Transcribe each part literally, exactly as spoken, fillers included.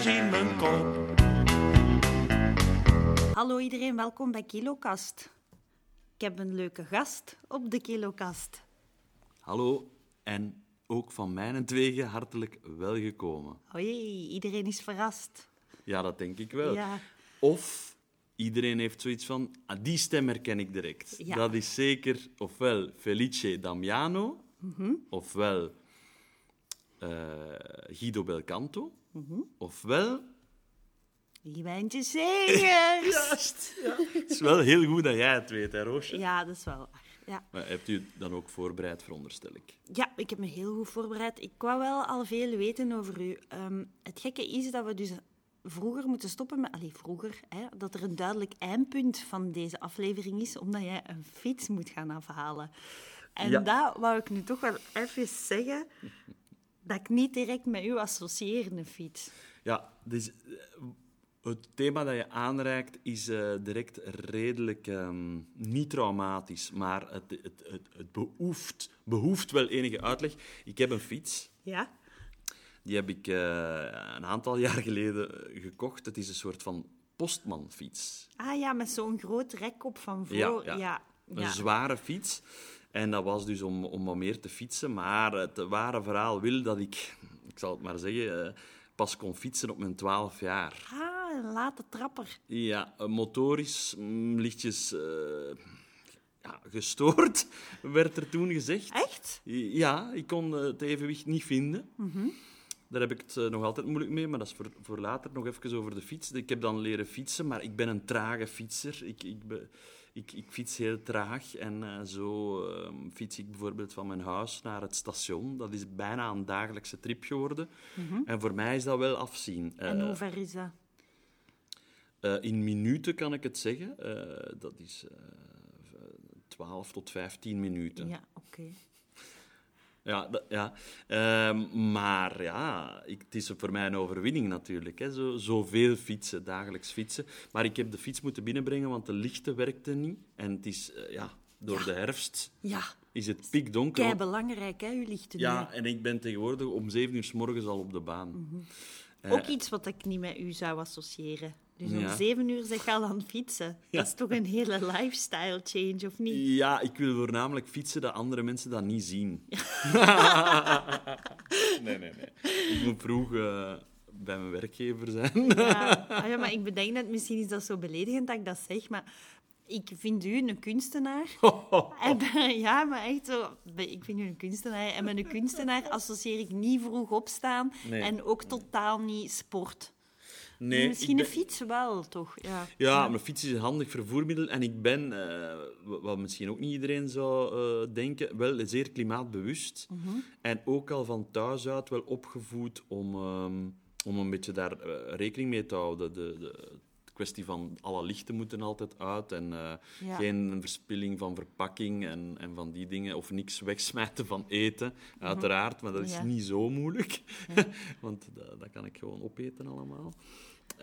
vlees in mijn kop. Hallo iedereen, welkom bij KiloKast. Ik heb een leuke gast op de KiloKast. Hallo en ook van mijnentwege hartelijk welgekomen. Oei, iedereen is verrast. Ja, dat denk ik wel. Ja. Of iedereen heeft zoiets van, ah, die stem herken ik direct. Ja. Dat is zeker ofwel Felice Damiano, mm-hmm. ofwel uh, Guido Belcanto, mm-hmm. ofwel... Iwein Segers! Juist! Ja. Het is wel heel goed dat jij het weet, hè, Roosje? Ja, dat is wel waar. Ja. Maar hebt u dan ook voorbereid, veronderstel ik? Ja, ik heb me heel goed voorbereid. Ik wou wel al veel weten over u. Um, het gekke is dat we dus vroeger moeten stoppen met... Allee, vroeger, hè, dat er een duidelijk eindpunt van deze aflevering is, omdat jij een fiets moet gaan afhalen. En ja. dat wou ik nu toch wel even zeggen, dat ik niet direct met u associeer, een fiets. Ja, dus... Het thema dat je aanreikt is uh, direct redelijk um, niet traumatisch, maar het, het, het, het behoeft, behoeft wel enige uitleg. Ik heb een fiets. Ja. Die heb ik uh, een aantal jaar geleden gekocht. Het is een soort van postmanfiets. Ah ja, met zo'n groot rek op van voor. Ja, ja. ja. Een ja. zware fiets. En dat was dus om, om wat meer te fietsen. Maar het ware verhaal wil dat ik, ik zal het maar zeggen, uh, pas kon fietsen op mijn twaalf jaar. Ah. Een late trapper. Ja, motorisch, lichtjes uh, ja, gestoord, werd er toen gezegd. Echt? Ja, ik kon het evenwicht niet vinden. Mm-hmm. Daar heb ik het nog altijd moeilijk mee, maar dat is voor, voor later. Nog even over de fiets. Ik heb dan leren fietsen, maar ik ben een trage fietser. Ik, ik, be, ik, ik fiets heel traag en uh, zo uh, fiets ik bijvoorbeeld van mijn huis naar het station. Dat is bijna een dagelijkse trip geworden. Mm-hmm. En voor mij is dat wel afzien. En uh, hoe ver is dat? Uh, in minuten kan ik het zeggen. Uh, dat is uh, twaalf tot vijftien minuten. Ja, oké. Okay. Ja, d- ja. Uh, maar ja, ik, het is voor mij een overwinning natuurlijk. Hè. Zo, zoveel fietsen, dagelijks fietsen. Maar ik heb de fiets moeten binnenbrengen, want de lichten werkten niet. En het is, uh, ja, door ja. de herfst ja. is het pikdonker. Kei belangrijk, hè, uw lichten. Ja, nu. En ik ben tegenwoordig om zeven uur 's morgens al op de baan. Mm-hmm. Uh, Ook iets wat ik niet met u zou associëren. Dus om ja. zeven uur zeg je al aan het fietsen. Ja. Dat is toch een hele lifestyle change, of niet? Ja, ik wil voornamelijk fietsen dat andere mensen dat niet zien. nee, nee, nee. Ik moet vroeg uh, bij mijn werkgever zijn. ja. Ah, ja, maar ik bedenk dat misschien is dat zo beledigend dat ik dat zeg, maar ik vind u een kunstenaar. Oh, oh, oh. En, ja, maar echt zo. Ik vind u een kunstenaar. En met een kunstenaar associeer ik niet vroeg opstaan nee. en ook totaal niet sport. Nee, misschien ben... een fiets wel, toch? Ja. ja, maar fiets is een handig vervoermiddel. En ik ben, uh, wat misschien ook niet iedereen zou uh, denken, wel zeer klimaatbewust. Mm-hmm. En ook al van thuis uit wel opgevoed om, um, om een beetje daar uh, rekening mee te houden. De, de kwestie van alle lichten moeten altijd uit. En uh, ja. geen verspilling van verpakking en, en van die dingen. Of niks wegsmijten van eten, mm-hmm. uiteraard. Maar dat is ja. niet zo moeilijk. Ja. Want dat, dat kan ik gewoon opeten allemaal.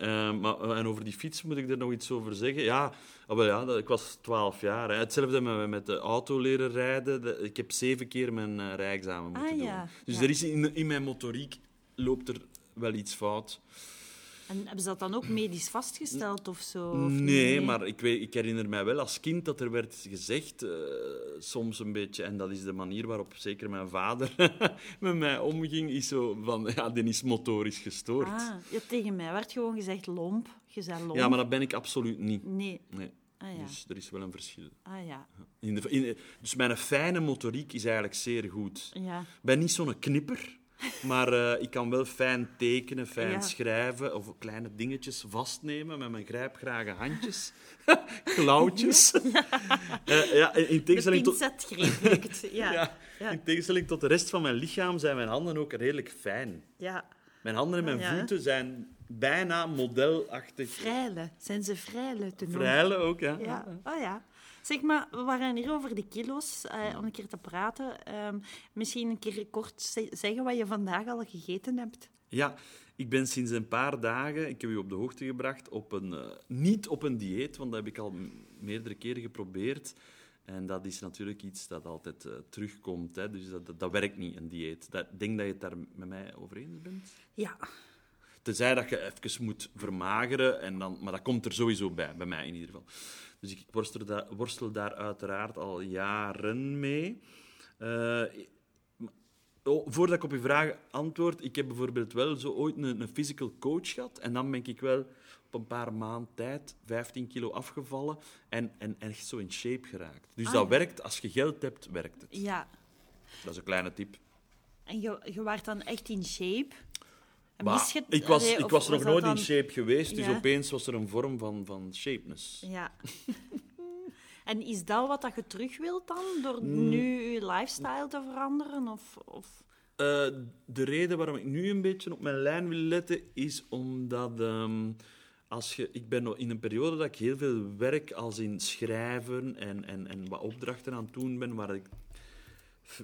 Uh, maar, en over die fiets moet ik er nog iets over zeggen. Ja, oh, ja dat, ik was twaalf jaar. Hè. Hetzelfde met, met de auto leren rijden. De, ik heb zeven keer mijn uh, rijexamen moeten ah, ja. doen. Dus ja. er is in, in mijn motoriek loopt er wel iets fout. En hebben ze dat dan ook medisch vastgesteld of zo? Of nee, nee, maar ik, weet, ik herinner mij wel als kind dat er werd gezegd, uh, soms een beetje, en dat is de manier waarop zeker mijn vader met mij omging, is zo van, ja, die is motorisch gestoord. Ah, ja, tegen mij werd gewoon gezegd lomp, je bent lomp. Ja, maar dat ben ik absoluut niet. Nee. nee. Ah, ja. Dus er is wel een verschil. Ah, ja. in de, in, dus mijn fijne motoriek is eigenlijk zeer goed. Ja. Ik ben niet zo'n knipper. Maar uh, ik kan wel fijn tekenen, fijn ja. schrijven of kleine dingetjes vastnemen met mijn grijpgrage handjes, klauwtjes. Ja. Uh, ja, in tegenstelling tot... ja. Ja. Ja. In tegenstelling tot de rest van mijn lichaam zijn mijn handen ook redelijk fijn. Ja. Mijn handen en mijn ja, ja. voeten zijn bijna modelachtig. Vrijlen. Zijn ze vrijlen te noemen? Vrijlen ook, ja. ja. Oh ja. Zeg maar, we waren hier over de kilo's, eh, om een keer te praten. Eh, misschien een keer kort ze- zeggen wat je vandaag al gegeten hebt. Ja, ik ben sinds een paar dagen, ik heb u op de hoogte gebracht, op een, uh, niet op een dieet, want dat heb ik al m- meerdere keren geprobeerd. En dat is natuurlijk iets dat altijd uh, terugkomt, hè. Dus dat, dat, dat werkt niet, een dieet. Ik denk dat je het daar met mij over eens bent. Ja. Tenzij dat je even moet vermageren. En dan, maar dat komt er sowieso bij, bij mij in ieder geval. Dus ik worstel daar, worstel daar uiteraard al jaren mee. Uh, oh, voordat ik op je vraag antwoord, ik heb bijvoorbeeld wel zo ooit een, een physical coach gehad. En dan ben ik wel op een paar maanden tijd vijftien kilo afgevallen en, en echt zo in shape geraakt. Dus ah, dat werkt. Als je geld hebt, werkt het. Ja. Dat is een kleine tip. En je, je waart dan echt in shape? Maar, je, ik was, allee, ik was nog was nooit dan... in shape geweest, dus ja. Opeens was er een vorm van, van shapeness. Ja. En is dat wat je terug wilt dan, door mm. nu je lifestyle te veranderen? Of, of? Uh, de reden waarom ik nu een beetje op mijn lijn wil letten, is omdat... Um, Als je, ik ben in een periode dat ik heel veel werk als in schrijven en, en, en wat opdrachten aan het doen ben, waar ik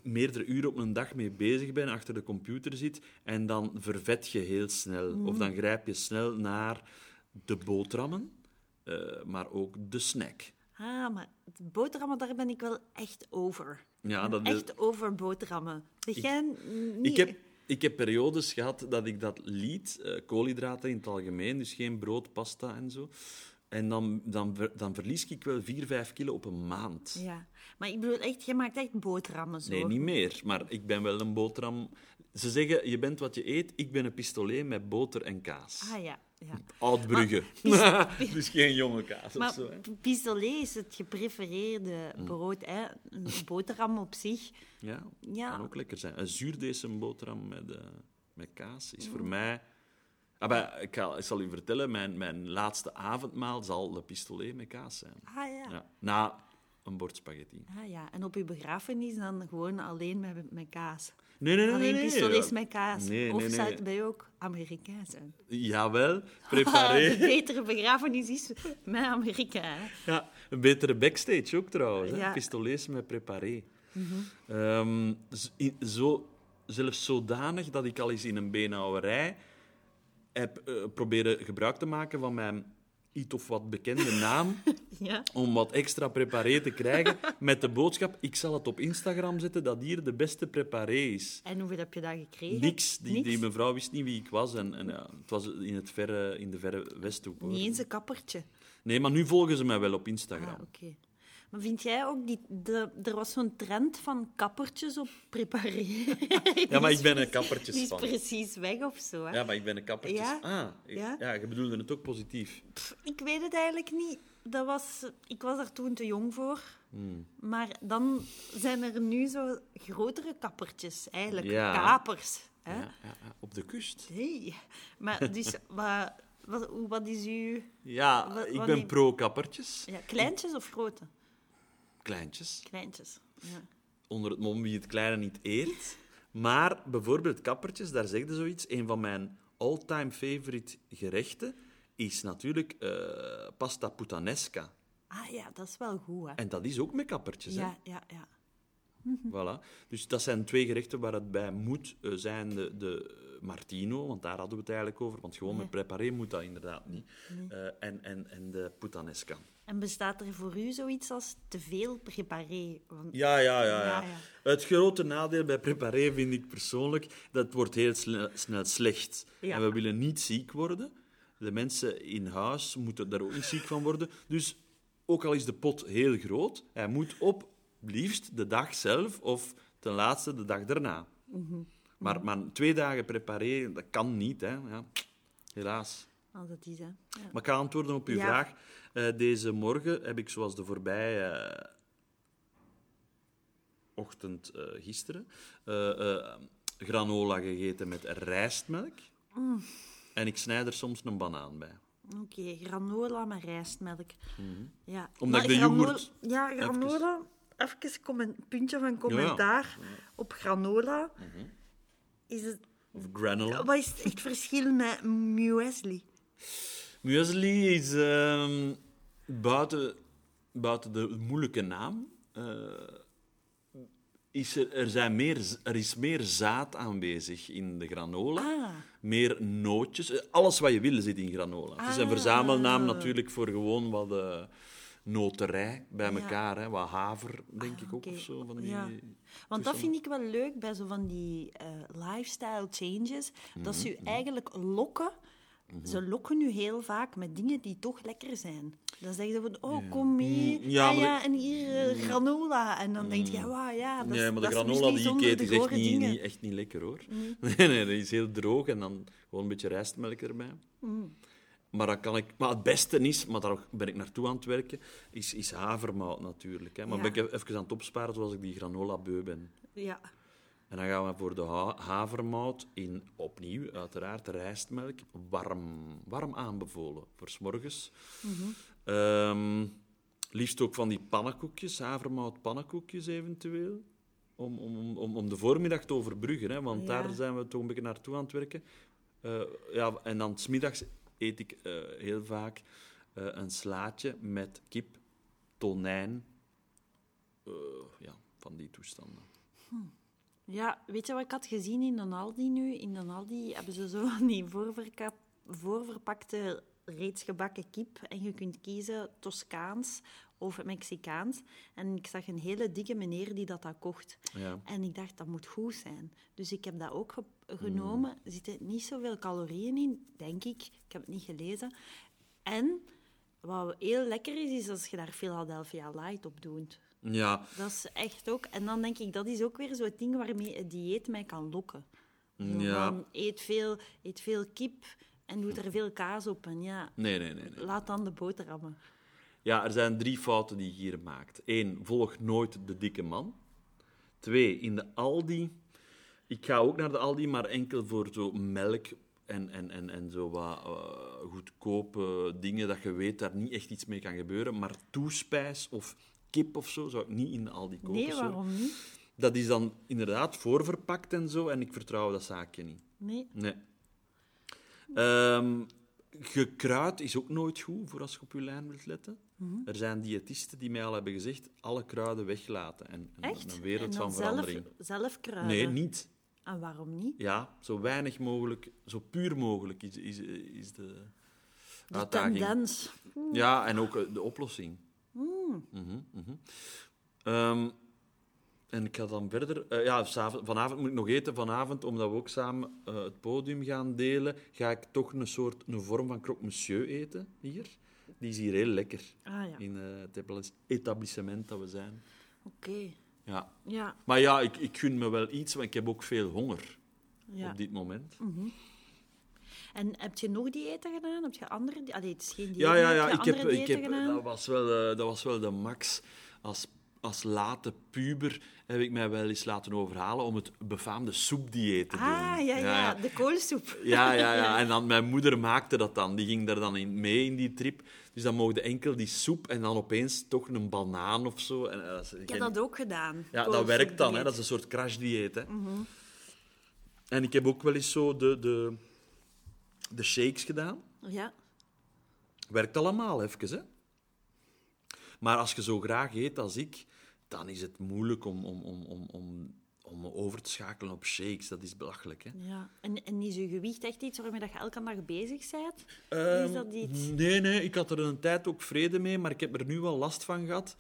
meerdere uren op een dag mee bezig ben, achter de computer zit, en dan vervet je heel snel. Mm. Of dan grijp je snel naar de boterhammen, uh, maar ook de snack. Ah, maar de boterhammen, daar ben ik wel echt over. Ja, dat echt is... over boterhammen. Ik, geen, niet... ik heb... Ik heb periodes gehad dat ik dat liet, uh, koolhydraten in het algemeen, dus geen brood, pasta en zo. En dan, dan, ver, dan verlies ik wel vier, vijf kilo op een maand. Ja, maar ik bedoel echt, je maakt echt boterhammen zo. Nee, niet meer, maar ik ben wel een boterham... Ze zeggen, je bent wat je eet, ik ben een pistolet met boter en kaas. Ah ja, ja. Oud-Brugge. Maar, dus geen jonge kaas maar, of zo. Hè? Pistolet is het geprefereerde brood, hè. Een boterham op zich. Ja, ja, kan ook lekker zijn. Een zuurdesem boterham met, uh, met kaas is voor mm. mij... Ah, maar, ik, ga, ik zal u vertellen, mijn, mijn laatste avondmaal zal de pistolet met kaas zijn. Ah ja. Ja. Na een bord spaghetti. Ah ja, en op uw begrafenis dan gewoon alleen met, met kaas. Nee, nee, nee. Alleen nee, nee, pistolets nee. met kaas. Nee, of nee, zou het nee. bij ook Amerikaans zijn? Jawel, preparé. Een betere begrafenis is met Amerika. Hè? Ja, een betere backstage ook trouwens. Ja. Pistolets met preparé. Mm-hmm. Um, zo, zelfs zodanig dat ik al eens in een beenhouwerij heb uh, proberen gebruik te maken van mijn iets of wat bekende naam, ja, om wat extra preparé te krijgen met de boodschap, ik zal het op Instagram zetten, dat hier de beste preparé is. En hoeveel heb je daar gekregen? Niks. Die, Niks? die mevrouw wist niet wie ik was. En, en ja, het was in, het verre, in de verre Westhoek. Hoor. Niet eens een kappertje? Nee, maar nu volgen ze mij wel op Instagram. Ah, okay. Maar vind jij ook... Die, de, er was zo'n trend van kappertjes op prepareren. Ja, maar ik ben een kappertjes van. Die is precies weg of zo. Hè? Ja, maar ik ben een kappertjes... Ja? Ah, ik, ja? ja, je bedoelde het ook positief. Pff, ik weet het eigenlijk niet. Dat was, ik was daar toen te jong voor. Hmm. Maar dan zijn er nu zo grotere kappertjes, eigenlijk. Ja. Kapers. Hè? Ja, ja, ja. Op de kust. Nee. Maar dus... maar, wat, wat is uw... Ja, wat, ik ben pro-kappertjes. Ja, kleintjes of grote? Kleintjes. Kleintjes, ja. Onder het mom wie het kleine niet eert. Maar bijvoorbeeld kappertjes, daar zeg je zoiets. Een van mijn all-time favorite gerechten is natuurlijk uh, pasta puttanesca. Ah ja, dat is wel goed, hè. En dat is ook met kappertjes, ja, hè. Ja, ja. Voilà. Dus dat zijn twee gerechten waar het bij moet uh, zijn. De, de Martino, want daar hadden we het eigenlijk over. Want gewoon nee. met preparé moet dat inderdaad niet. Nee. Uh, en, en, en de puttanesca. En bestaat er voor u zoiets als te veel preparé? Want... Ja, ja, ja, ja, ja. Het grote nadeel bij preparé vind ik persoonlijk, dat wordt heel sne- snel slecht. Ja. En we willen niet ziek worden. De mensen in huis moeten daar ook niet ziek van worden. Dus ook al is de pot heel groot, hij moet op liefst de dag zelf of ten laatste de dag daarna. Mm-hmm. Maar, maar twee dagen preparé, dat kan niet, hè. Ja. Helaas. Als het is, hè. Ja. Maar ik ga antwoorden op uw ja. vraag. Uh, deze morgen heb ik, zoals de voorbije uh, ochtend uh, gisteren, uh, uh, granola gegeten met rijstmelk. Mm. En ik snij er soms een banaan bij. Oké, okay, granola met rijstmelk. Mm-hmm. Ja. Omdat maar ik de granola... yoghurt... Ja, granola... Even, even comment... puntje van commentaar ja. op granola. Mm-hmm. Is het... Of granola. Wat is het verschil met muesli? Muesli is um, buiten, buiten de moeilijke naam. Uh, is er, er, zijn meer, er is meer zaad aanwezig in de granola. Ah. Meer nootjes. Alles wat je wil zit in granola. Ah. Het is een verzamelnaam natuurlijk voor gewoon wat uh, noterij bij elkaar. Ja. Hè, wat haver, denk ah, ik ook. Okay. Of zo, van die... ja. Want dat vind ik wel leuk bij zo van die uh, lifestyle changes. Mm-hmm. Dat ze je eigenlijk lokken. Mm-hmm. Ze lokken nu heel vaak met dingen die toch lekker zijn. Dan zeggen ze van, oh, ja. kom mee, ja, ah, ja, ik... en hier uh, granola. En dan mm. denk je, ja, wauw, ja, dat, nee, maar de dat granola is die ik eet is echt niet, niet, echt niet lekker, hoor. Mm. Nee, nee, dat is heel droog en dan gewoon een beetje rijstmelk erbij. Mm. Maar, dat kan ik, maar het beste is, maar daar ben ik naartoe aan het werken, is, is havermout natuurlijk. Hè. Maar ja. ben ik even aan het opsparen zoals ik die granola-beu ben. Ja. En dan gaan we voor de ha- havermout in, opnieuw, uiteraard, rijstmelk, warm, warm aanbevolen voor 's morgens. Mm-hmm. Um, liefst ook van die pannenkoekjes, havermout pannenkoekjes eventueel, om, om, om, om de voormiddag te overbruggen, hè, want ja. daar zijn we toch een beetje naartoe aan het werken. Uh, ja, en dan 's middags eet ik uh, heel vaak uh, een slaatje met kip, tonijn, uh, ja, van die toestanden. Hm. Ja, weet je wat ik had gezien in een Aldi nu? In een Aldi hebben ze zo die voorverka- voorverpakte, reeds gebakken kip. En je kunt kiezen Toscaans of Mexicaans. En ik zag een hele dikke meneer die dat, dat kocht. Ja. En ik dacht, dat moet goed zijn. Dus ik heb dat ook ge- genomen. Mm. Er zitten niet zoveel calorieën in, denk ik. Ik heb het niet gelezen. En wat heel lekker is, is als je daar Philadelphia Light op doet. Ja. Dat is echt ook... En dan denk ik, dat is ook weer zo'n ding waarmee het dieet mij kan lokken. Ja. Dan eet veel, eet veel kip en doe er veel kaas op. En ja, nee, nee, nee, nee. Laat dan de boterhammen. Ja, er zijn drie fouten die je hier maakt. Eén, volg nooit de dikke man. Twee, in de Aldi... Ik ga ook naar de Aldi, maar enkel voor zo melk en, en, en, en zo wat uh, goedkope dingen dat je weet daar niet echt iets mee kan gebeuren. Maar toespijs of... kip of zo, zou ik niet in de Aldi kopen. Nee, waarom zo. Niet? Dat is dan inderdaad voorverpakt en zo, en ik vertrouw dat zaakje niet. Nee. Nee. Um, gekruid is ook nooit goed, voor als je op je lijn wilt letten. Mm-hmm. Er zijn diëtisten die mij al hebben gezegd, alle kruiden weglaten. En, en echt? Een wereld en dan van verandering. Zelf, zelf kruiden? Nee, niet. En waarom niet? Ja, zo weinig mogelijk, zo puur mogelijk is, is, is de, de uitdaging. De tendens. Mm. Ja, en ook de oplossing. Mm. Mm-hmm, mm-hmm. Um, en ik ga dan verder... Uh, ja, vanavond moet ik nog eten. Vanavond, omdat we ook samen uh, het podium gaan delen, ga ik toch een soort een vorm van croque monsieur eten hier. Die is hier heel lekker. Ah, ja. In uh, het etablissement dat we zijn. Oké. Okay. Ja. Ja. Maar ja, ik, ik gun me wel iets, want ik heb ook veel honger ja. op dit moment. Mm-hmm. En heb je nog diëten gedaan? Heb je andere... Allee, het is geen dieet, ja, ja, ja. Heb je ik heb, ik heb, dat, was wel, uh, dat was wel de max. Als, als late puber heb ik mij wel eens laten overhalen om het befaamde soepdieet te doen. Ah, ja, ja, ja. De koolsoep. Ja, ja, ja. En dan, mijn moeder maakte dat dan. Die ging daar dan in, mee in die trip. Dus dan mocht enkel die soep en dan opeens toch een banaan of zo. En, uh, geen... Ik heb dat ook gedaan. Ja, dat werkt dan. Hè. Dat is een soort crashdieet. Hè. Mm-hmm. En ik heb ook wel eens zo de... de de shakes gedaan. Ja. Werkt allemaal even, hè. Maar als je zo graag eet als ik, dan is het moeilijk om, om, om, om, om over te schakelen op shakes. Dat is belachelijk, hè. Ja. En, en is je gewicht echt iets waarmee je elke dag bezig bent? Um, is dat iets? Nee, nee. Ik had er een tijd ook vrede mee, maar ik heb er nu wel last van gehad.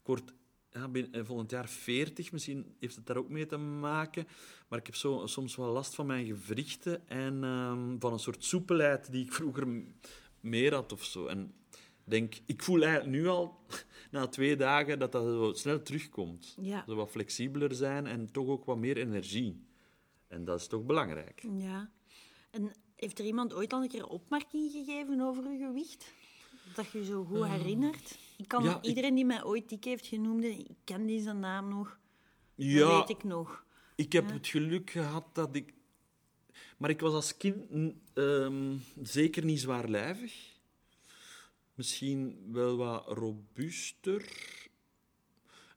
Ik word ja, ben volgend jaar veertig. Misschien heeft het daar ook mee te maken. Maar ik heb zo, soms wel last van mijn gewrichten en um, van een soort soepelheid die ik vroeger m- meer had of zo. En denk, ik voel eigenlijk nu al, na twee dagen, dat dat zo snel terugkomt. Ja. Zo wat flexibeler zijn en toch ook wat meer energie. En dat is toch belangrijk. Ja. En heeft er iemand ooit al een keer opmerking gegeven over je gewicht? Dat je je zo goed herinnert. Ik kan ja, iedereen ik... die mij ooit dik heeft genoemd, ik ken die zijn naam nog. Ja, dat weet ik nog. Ik heb ja. het geluk gehad dat ik... Maar ik was als kind um, zeker niet zwaarlijvig. Misschien wel wat robuuster.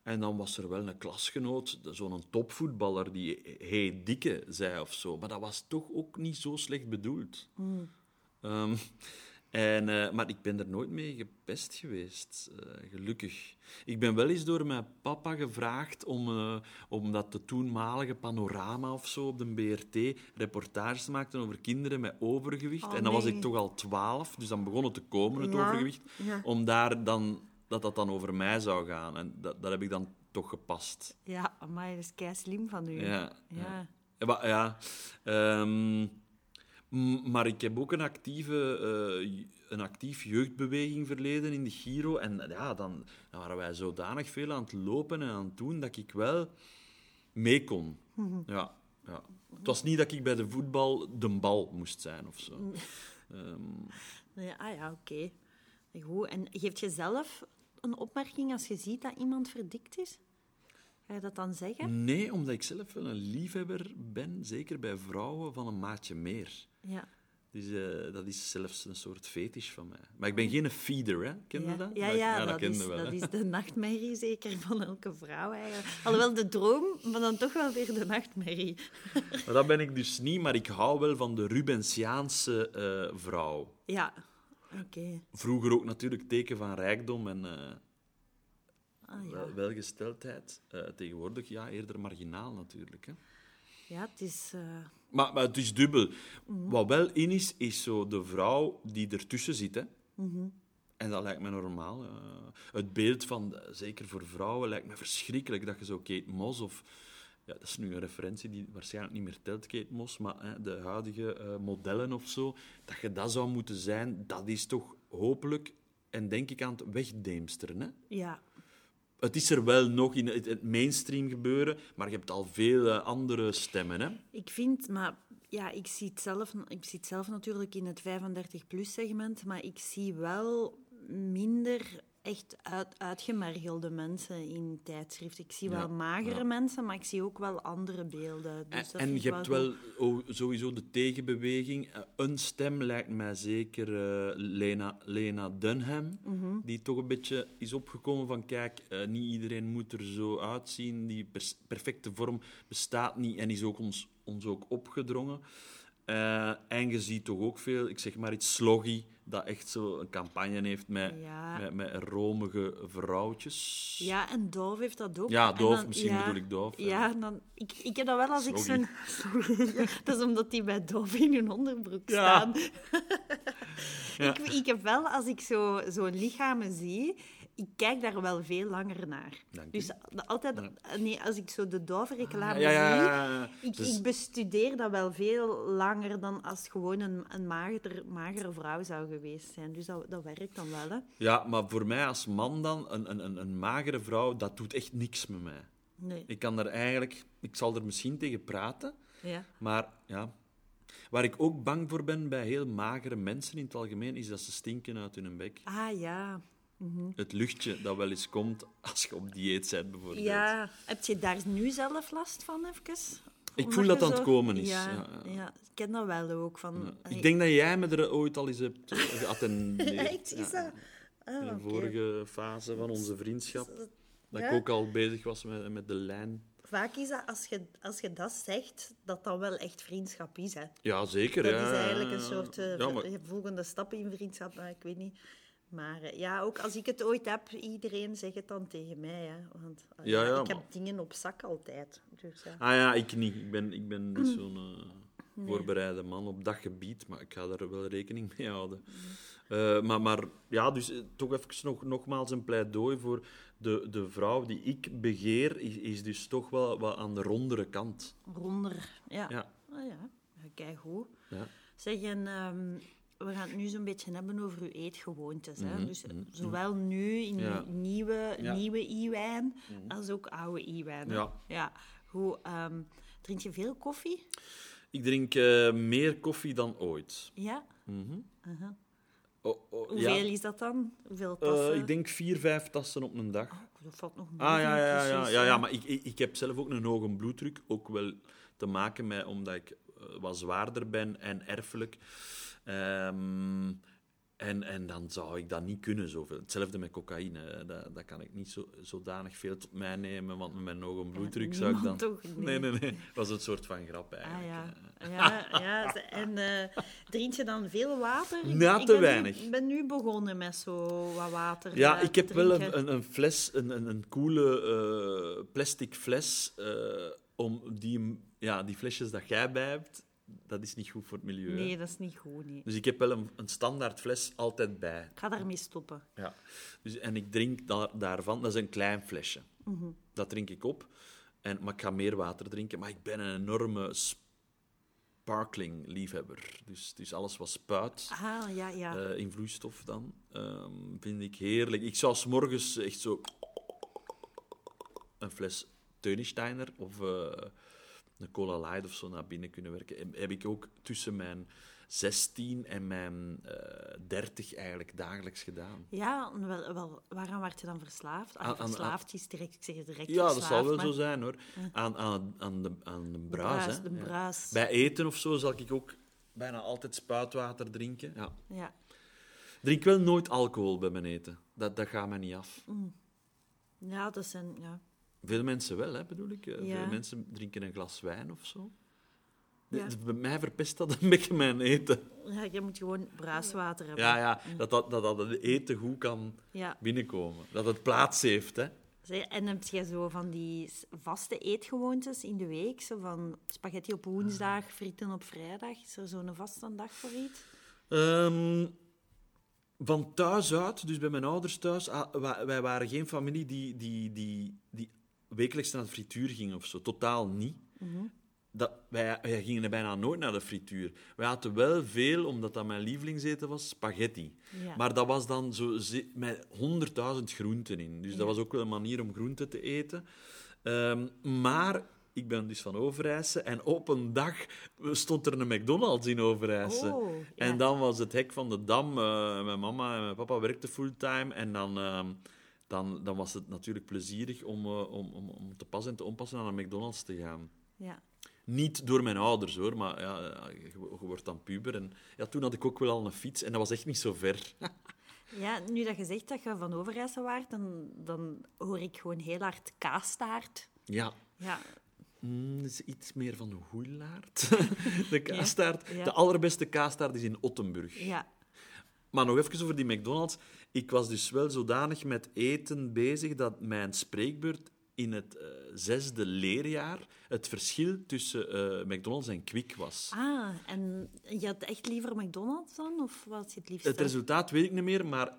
En dan was er wel een klasgenoot, zo'n topvoetballer, die hey, dikke zei of zo. Maar dat was toch ook niet zo slecht bedoeld. Mm. Um, En, uh, maar ik ben er nooit mee gepest geweest, uh, gelukkig. Ik ben wel eens door mijn papa gevraagd om, uh, omdat de toenmalige Panorama of zo op de B R T reportages maakten over kinderen met overgewicht. Oh, en dan nee. was ik toch al twaalf, dus dan begon het te komen, het ja, overgewicht. Ja. Om daar dan, dat dat dan over mij zou gaan. En dat, dat heb ik dan toch gepast. Ja, amai, dat is kei slim van u. Ja, ja. ja. ja, ja. Um, maar ik heb ook een, actieve, uh, een actief jeugdbeweging verleden in de Giro. En ja, dan, dan waren wij zodanig veel aan het lopen en aan het doen dat ik wel mee kon. Mm-hmm. Ja, ja. Het was niet dat ik bij de voetbal de bal moest zijn of zo. um. ja, ah ja, oké. Okay. Goed. En geeft je zelf een opmerking als je ziet dat iemand verdikt is? Ga je dat dan zeggen? Nee, omdat ik zelf wel een liefhebber ben, zeker bij vrouwen, van een maatje meer. Ja. Dus uh, dat is zelfs een soort fetish van mij. Maar ik ben geen feeder, hè? Ken je ja. dat? Ja, ja, ja, dat, dat, is, wel, dat is de nachtmerrie zeker van elke vrouw eigenlijk. Alhoewel de droom, maar dan toch wel weer de nachtmerrie. Maar dat ben ik dus niet, maar ik hou wel van de Rubensiaanse uh, vrouw. Ja. Okay. Vroeger ook natuurlijk teken van rijkdom en uh, ah, ja. welgesteldheid. Uh, tegenwoordig, ja, eerder marginaal natuurlijk. Hè. Ja, het is... Uh... Maar, maar het is dubbel. Mm-hmm. Wat wel in is, is zo de vrouw die ertussen zit. Hè. Mm-hmm. En dat lijkt me normaal. Uh, het beeld van, zeker voor vrouwen, lijkt me verschrikkelijk. Dat je zo Kate Moss of... Ja, dat is nu een referentie die waarschijnlijk niet meer telt, Kate Moss, maar hè, de huidige uh, modellen of zo, dat je dat zou moeten zijn, dat is toch hopelijk, en denk ik aan het wegdeemsteren. Hè? Ja. Het is er wel nog in het, het mainstream gebeuren, maar je hebt al veel uh, andere stemmen. Hè? Ik vind, maar ja, ik zie het zelf, ik zie het zelf natuurlijk in het vijfendertig plus segment, maar ik zie wel minder... echt uit, uitgemergelde mensen in tijdschrift. Ik zie ja, wel magere ja. mensen, maar ik zie ook wel andere beelden. Dus en en je wel hebt wel oh, sowieso de tegenbeweging. Een stem lijkt mij zeker uh, Lena, Lena Dunham, mm-hmm. die toch een beetje is opgekomen van kijk, uh, niet iedereen moet er zo uitzien. Die pers- perfecte vorm bestaat niet en is ook ons, ons ook opgedrongen. Uh, en je ziet toch ook veel, ik zeg maar iets, Sloggie, dat echt zo een campagne heeft met, ja. met, met romige vrouwtjes. Ja, en Dove heeft dat ook. Ja, Dove, dan, misschien ja, bedoel ik Dove. Ja, ja. Dan, ik, ik heb dat wel als Sloggie. Ik zo'n... Dat is omdat die bij Dove in hun onderbroek staan. Ja. ja. Ik, ik heb wel, als ik zo, zo'n lichamen zie... Ik kijk daar wel veel langer naar. Dank dus altijd, nee, als ik zo de Dove-reclame ja, ja, ja, ja. zie, ik, dus... ik bestudeer dat wel veel langer dan als gewoon een, een mager, magere vrouw zou geweest zijn. Dus dat, dat werkt dan wel. Hè. Ja, maar voor mij als man dan, een, een, een magere vrouw, dat doet echt niks met mij. Nee. Ik kan er eigenlijk... Ik zal er misschien tegen praten, ja. maar... ja. Waar ik ook bang voor ben bij heel magere mensen in het algemeen, is dat ze stinken uit hun bek. Ah, ja... Mm-hmm. Het luchtje dat wel eens komt als je op dieet bent, bijvoorbeeld. Ja, heb je daar nu zelf last van, even? Ik voel dat dat zo... aan het komen is. Ja, ja. ja, ik ken dat wel ook. Van... Ja. Ik denk dat jij me er ooit al eens hebt geattendeerd. Echt? Is dat... oh, in de okay. vorige fase van onze vriendschap. Dat... dat ik ja? ook al bezig was met, met de lijn. Vaak is dat, als je, als je dat zegt, dat dat wel echt vriendschap is. Hè? Ja, zeker. Dat ja. is eigenlijk een soort uh, ja, maar... volgende stap in vriendschap, maar ik weet niet... Maar ja, ook als ik het ooit heb, iedereen zegt het dan tegen mij. Hè. Want ja, ja, ik heb maar... dingen op zak altijd. Dus, ja. Ah ja, ik niet. Ik ben, ik ben niet zo'n uh, nee. voorbereide man op dat gebied, maar ik ga daar wel rekening mee houden. Nee. Uh, maar, maar ja, dus uh, toch even nog, nogmaals een pleidooi voor de, de vrouw die ik begeer, is, is dus toch wel, wel aan de rondere kant. Ronder, ja. ja. Oh, ja. Keigoed. Ja. Zeg, en... Um, we gaan het nu zo'n beetje hebben over uw eetgewoontes. Hè? Mm-hmm. Dus zowel nu in ja. nieuwe, ja. nieuwe Iwein, mm-hmm. als ook oude Iwein. Ja. Ja. Hoe, um, drink je veel koffie? Ik drink uh, meer koffie dan ooit. Ja? Mm-hmm. Uh-huh. Oh, oh, Hoeveel ja. is dat dan? Hoeveel tassen? Uh, ik denk vier, vijf tassen op een dag. Oh, dat valt nog mee. Ah, ja, ja, ja, ja, ja, maar ik, ik heb zelf ook een hoge bloeddruk. Ook wel te maken met, omdat ik wat zwaarder ben en erfelijk... Um, en, en dan zou ik dat niet kunnen zoveel. Hetzelfde met cocaïne. Dat, dat kan ik niet zo, zodanig veel tot mij nemen, want met mijn hoge bloeddruk zou ik dan... Toch niet. Nee, nee, nee. Dat was een soort van grap, eigenlijk. Ah, ja. ja, ja. En uh, drink je dan veel water? Ik, nou, ik te ben weinig. Nu, ik ben nu begonnen met zo wat water Ja, uh, ik heb drinken. wel een, een fles, een, een, een coole uh, plastic fles, uh, om die, ja, die flesjes dat jij bij hebt... dat is niet goed voor het milieu. Nee, hè? Dat is niet goed. Nee. Dus ik heb wel een, een standaard fles altijd bij. Ik ga daarmee stoppen. Ja. Dus, en ik drink daar, daarvan, dat is een klein flesje. Mm-hmm. Dat drink ik op. En, maar ik ga meer water drinken. Maar ik ben een enorme sparkling-liefhebber. Dus, dus alles wat spuit, ah, ja, ja. Uh, in vloeistof dan, uh, vind ik heerlijk. Ik zou 's morgens echt zo een fles Tönissteiner of uh, een Cola Light of zo naar binnen kunnen werken. En heb ik ook tussen mijn zestien en mijn uh, dertig eigenlijk dagelijks gedaan. Ja, wel, wel, waaraan werd je dan verslaafd? Aan, aan verslaafd aan, is direct, ik zeg het direct. Ja, dat zal wel maar... zo zijn hoor. Aan, aan, aan, de, aan de bruis. De bruis, hè? De bruis. Ja. Bij eten of zo zal ik ook bijna altijd spuitwater drinken. Ja. Ja. Drink wel nooit alcohol bij mijn eten. Dat, dat gaat mij niet af. Mm. Ja, dat zijn... Ja. Veel mensen wel, hè, bedoel ik. Ja. Veel mensen drinken een glas wijn of zo. Ja. Bij mij verpest dat een beetje mijn eten. Ja, je moet gewoon bruiswater hebben. Ja, ja dat, dat, dat het eten goed kan ja. binnenkomen. Dat het plaats heeft, hè. En heb je zo van die vaste eetgewoontes in de week? Zo van spaghetti op woensdag, frieten op vrijdag. Is er zo'n vaste dag voor iets? Um... Van thuis uit, dus bij mijn ouders thuis, wij waren geen familie die, die, die, die wekelijks naar de frituur ging of zo. Totaal niet. Mm-hmm. Dat, wij, wij gingen bijna nooit naar de frituur. Wij hadden wel veel, omdat dat mijn lievelingseten was, spaghetti. Ja. Maar dat was dan zo met honderdduizend groenten in. Dus ja. dat was ook wel een manier om groenten te eten. Um, maar... Ik ben dus van Overijsse en op een dag stond er een McDonald's in Overijsse. Oh, ja. En dan was het hek van de Dam. Uh, mijn mama en mijn papa werkten fulltime. En dan, uh, dan, dan was het natuurlijk plezierig om, uh, om, om, om te pas en te onpassen naar een McDonald's te gaan. Ja. Niet door mijn ouders, hoor. Maar ja, je, je wordt dan puber. En, ja, toen had ik ook wel al een fiets en dat was echt niet zo ver. Ja, nu dat je zegt dat je van Overijsse waart, dan, dan hoor ik gewoon heel hard kaastaart. Ja. Ja. Mm, dat is iets meer van Hoelaart. De kaastaart. Ja, ja. De allerbeste kaastaart is in Ottenburg. Ja. Maar nog even over die McDonald's. Ik was dus wel zodanig met eten bezig dat mijn spreekbeurt in het uh, zesde leerjaar het verschil tussen uh, McDonald's en Quick was. Ah, en je had echt liever McDonald's dan? Of was het liefst? Het resultaat weet ik niet meer, maar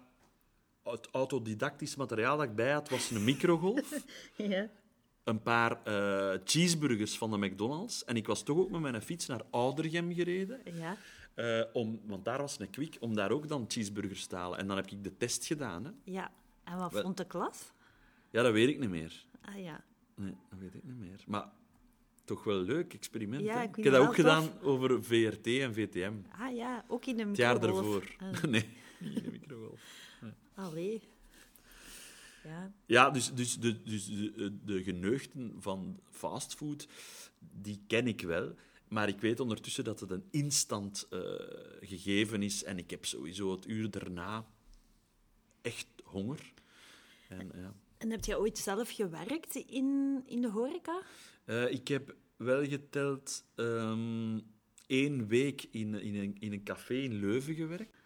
het autodidactisch materiaal dat ik bij had was een microgolf. Ja. Een paar uh, cheeseburgers van de McDonald's. En ik was toch ook met mijn fiets naar Oudergem gereden. Ja. Uh, om, want daar was een Quick, om daar ook dan cheeseburgers te halen. En dan heb ik de test gedaan. Hè. Ja. En wat vond de klas? Ja, dat weet ik niet meer. Ah ja. Nee, dat weet ik niet meer. Maar toch wel een leuk experiment. Ja, ik, ik heb dat ook tof. gedaan over V R T en V T M. Ah ja, ook in de microgolf. Het jaar ervoor. Uh. Nee, niet in de microgolf. Nee. Allee. Ja, ja dus, dus, de, dus de, de geneugten van fastfood, die ken ik wel. Maar ik weet ondertussen dat het een instant uh, gegeven is. En ik heb sowieso het uur daarna echt honger. En, ja. En heb jij ooit zelf gewerkt in, in de horeca? Uh, ik heb wel geteld um, één week in, in, een, in een café in Leuven gewerkt.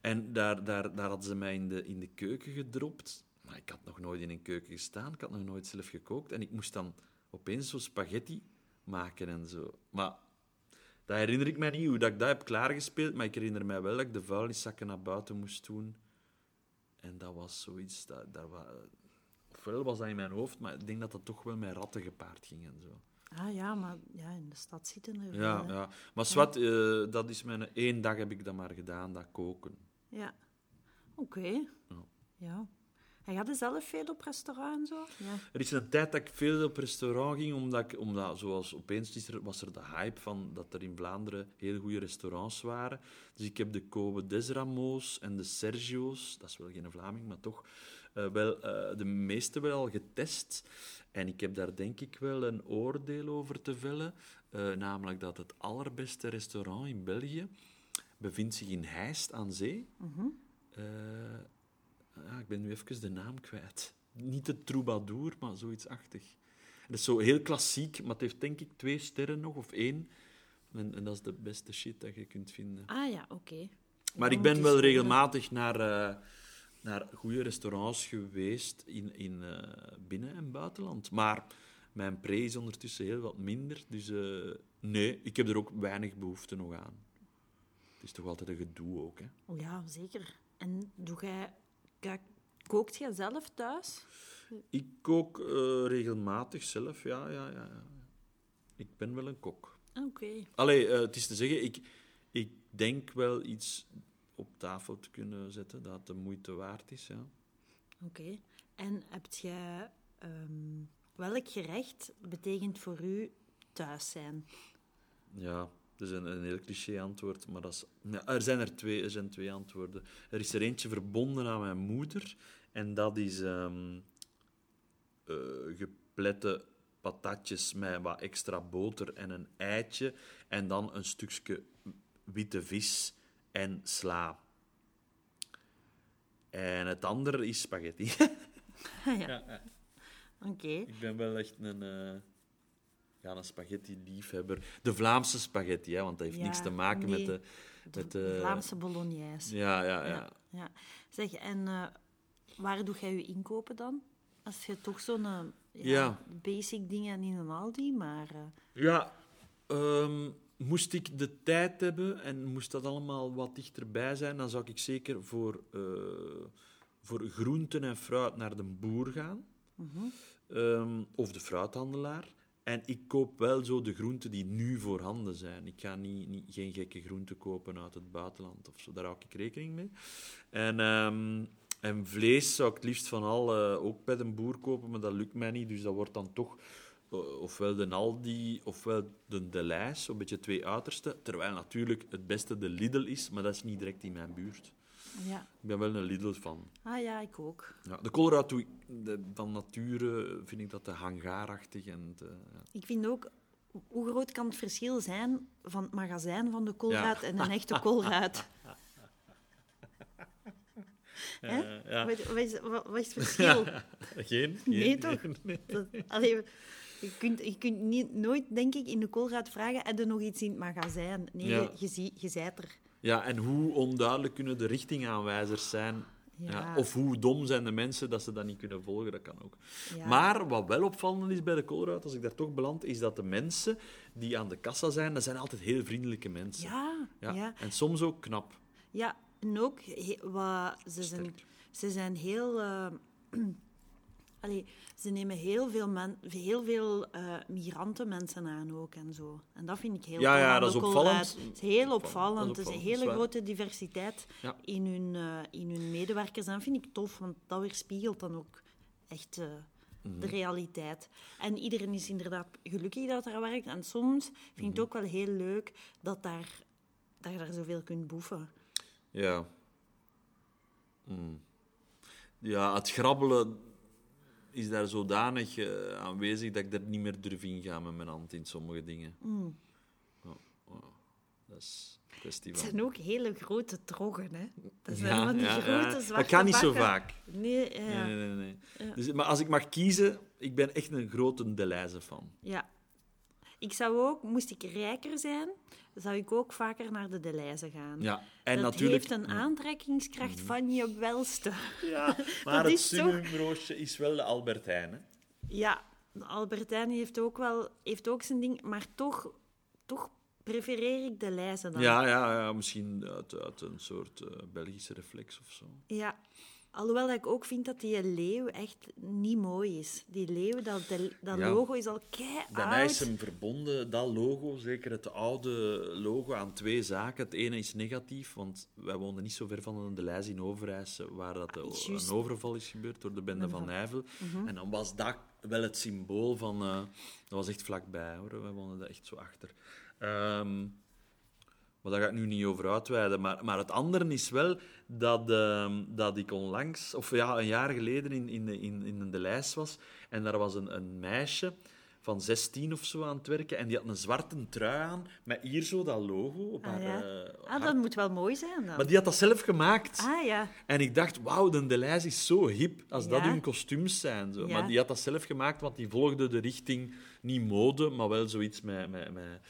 En daar, daar, daar hadden ze mij in de, in de keuken gedropt. Maar ik had nog nooit in een keuken gestaan, ik had nog nooit zelf gekookt. En ik moest dan opeens zo spaghetti maken en zo. Maar dat herinner ik mij niet, hoe dat ik dat heb klaargespeeld. Maar ik herinner mij wel dat ik de vuilniszakken naar buiten moest doen. En dat was zoiets... Dat, dat was, ofwel was dat in mijn hoofd, maar ik denk dat dat toch wel met ratten gepaard ging en zo. Ah ja, maar ja, in de stad zitten er ja, wel. Ja. Maar zwart, ja. uh, dat is mijn... Eén dag heb ik dat maar gedaan, dat koken. Ja. Oké. Okay. Ja. ja. En ga je zelf veel op restaurant en zo? Ja. Er is een tijd dat ik veel op restaurant ging, omdat, ik, omdat zoals opeens was er de hype van dat er in Vlaanderen heel goede restaurants waren. Dus ik heb de Kobe des Rameaus en de Sergio's, dat is wel geen Vlaming, maar toch, uh, wel uh, de meeste wel al getest. En ik heb daar denk ik wel een oordeel over te vellen, uh, namelijk dat het allerbeste restaurant in België bevindt zich in Heist aan Zee. Mm-hmm. Uh, Ja, ik ben nu even de naam kwijt. Niet de troubadour, maar zoietsachtig. Het is zo heel klassiek, maar het heeft denk ik twee sterren nog, of één. En, en dat is de beste shit dat je kunt vinden. Ah ja, oké. Okay. Maar ja, ik ben wel schoenen. regelmatig naar, uh, naar goede restaurants geweest in, in uh, binnen- en buitenland. Maar mijn pre is ondertussen heel wat minder, dus uh, Nee, ik heb er ook weinig behoefte nog aan. Het is toch altijd een gedoe ook, hè? Oh ja, zeker. En doe jij... Kookt jij zelf thuis? Ik kook uh, regelmatig zelf, ja, ja, ja, ja. Ik ben wel een kok. Oké. Okay. Allee, uh, het is te zeggen, ik, ik denk wel iets op tafel te kunnen zetten dat de moeite waard is, ja. Oké. Okay. En heb jij... Um, welk gerecht betekent voor u thuis zijn? Ja, dat is een, een heel cliché antwoord, maar dat is... Ja, er zijn er twee, er zijn twee antwoorden. Er is er eentje verbonden aan mijn moeder... En dat is um, uh, geplette patatjes met wat extra boter en een eitje. En dan een stukje witte vis en sla. En het andere is spaghetti. ja, ja. Oké. Okay. Ik ben wel echt een, uh, ja, een spaghetti-liefhebber. De Vlaamse spaghetti, hè, want dat heeft ja, niks te maken nee. met, de, met de... De Vlaamse bolognese. Ja, ja, ja. ja, ja. Zeg, en... Uh, Waar doe jij je inkopen dan? Als je toch zo'n ja, ja. basic dingen in een Aldi, maar... Uh... Ja, um, moest ik de tijd hebben en moest dat allemaal wat dichterbij zijn, dan zou ik zeker voor, uh, voor groenten en fruit naar de boer gaan. Mm-hmm. Um, of de fruithandelaar. En ik koop wel zo de groenten die nu voorhanden zijn. Ik ga niet, niet, geen gekke groenten kopen uit het buitenland of zo. Daar hou ik rekening mee. En... Um, En vlees zou ik het liefst van al uh, ook bij de boer kopen, maar dat lukt mij niet. Dus dat wordt dan toch uh, ofwel de Aldi ofwel de Delhaize, zo'n beetje twee uiterste. Terwijl natuurlijk het beste de Lidl is, maar dat is niet direct in mijn buurt. Ja. Ik ben wel een Lidl-fan. Ah ja, ik ook. Ja, de Colruyt doe ik, de, van nature vind ik dat te hangaarachtig. En te, ja. Ik vind ook, hoe groot kan het verschil zijn van het magazijn van de Colruyt ja. en een echte Colruyt? Ja, ja. Wat, wat, is, wat, wat is het verschil? Ja, geen, geen. Nee, toch? Nee, nee. Allee, je kunt, je kunt niet, nooit, denk ik, in de Colruyt vragen... Heb je nog iets in het magazijn? Nee, ja. je, je, zie, je zijt er. Ja, en hoe onduidelijk kunnen de richtingaanwijzers zijn? Ja. Ja, of hoe dom zijn de mensen dat ze dat niet kunnen volgen? Dat kan ook. Ja. Maar wat wel opvallend is bij de Colruyt, als ik daar toch beland, is dat de mensen die aan de kassa zijn... Dat zijn altijd heel vriendelijke mensen. Ja, ja. ja. En soms ook knap. Ja. En ook, he, wat, ze, zijn, ze zijn heel... Uh, allee, ze nemen heel veel, men, heel veel uh, migrantenmensen aan ook en zo. En dat vind ik heel... Ja, ja, dat is opvallend. Het is heel opvallend. Het is een hele grote diversiteit ja. in, hun, uh, in hun medewerkers. En dat vind ik tof, want dat weerspiegelt dan ook echt uh, mm-hmm. de realiteit. En iedereen is inderdaad gelukkig dat er werkt. En soms vind ik mm-hmm. het ook wel heel leuk dat, daar, dat je daar zoveel kunt boeven. Ja. Mm. Ja, het grabbelen is daar zodanig uh, aanwezig dat ik er niet meer durf ingaan met mijn hand in sommige dingen. Mm. Oh, oh. Dat is een kwestie van... Het zijn ook hele grote troggen, hè. Dat zijn ja, van die ja, grote ja. zwarte. Dat kan niet bakken. Zo vaak. Nee, uh, nee, nee. nee, nee. Uh. Dus, maar als ik mag kiezen, ik ben echt een grote Delhaize fan. Ja. Ik zou ook, moest ik rijker zijn, zou ik ook vaker naar de Delhaize gaan. Ja, en dat natuurlijk... heeft een aantrekkingskracht mm-hmm. van je welste. Ja, maar het summum-broodje toch... is wel de Albert Heijn, hè? Ja, de Albert Heijn heeft ook wel heeft ook zijn ding, maar toch, toch prefereer ik de Delhaize dan. Ja, ja, ja, misschien uit, uit een soort uh, Belgische reflex of zo. Ja. Alhoewel dat ik ook vind dat die leeuw echt niet mooi is. Die leeuw, dat, de, dat ja. logo is al kei-oud. Dan is hem verbonden, dat logo, zeker het oude logo, aan twee zaken. Het ene is negatief, want wij woonden niet zo ver van de Delhaize in Overijsse, waar dat de, ah, een overval is gebeurd door de bende mm-hmm. van Nijvel. Mm-hmm. En dan was dat wel het symbool van... Uh, dat was echt vlakbij, hoor. Wij woonden daar echt zo achter. Um, Maar daar ga ik nu niet over uitweiden. Maar, maar het andere is wel dat, uh, dat ik onlangs, of ja, een jaar geleden in, in, in, in de Delhaize was. En daar was een, een meisje van zestien of zo aan het werken. En die had een zwarte trui aan, met hier zo dat logo op ah, haar... Ja. Uh, ah, dat haar... moet wel mooi zijn dan. Maar die had dat zelf gemaakt. Ah, ja. En ik dacht, wauw, de Delhaize is zo hip, als ja. dat hun kostuums zijn. Zo. Ja. Maar die had dat zelf gemaakt, want die volgde de richting, niet mode, maar wel zoiets met... met, met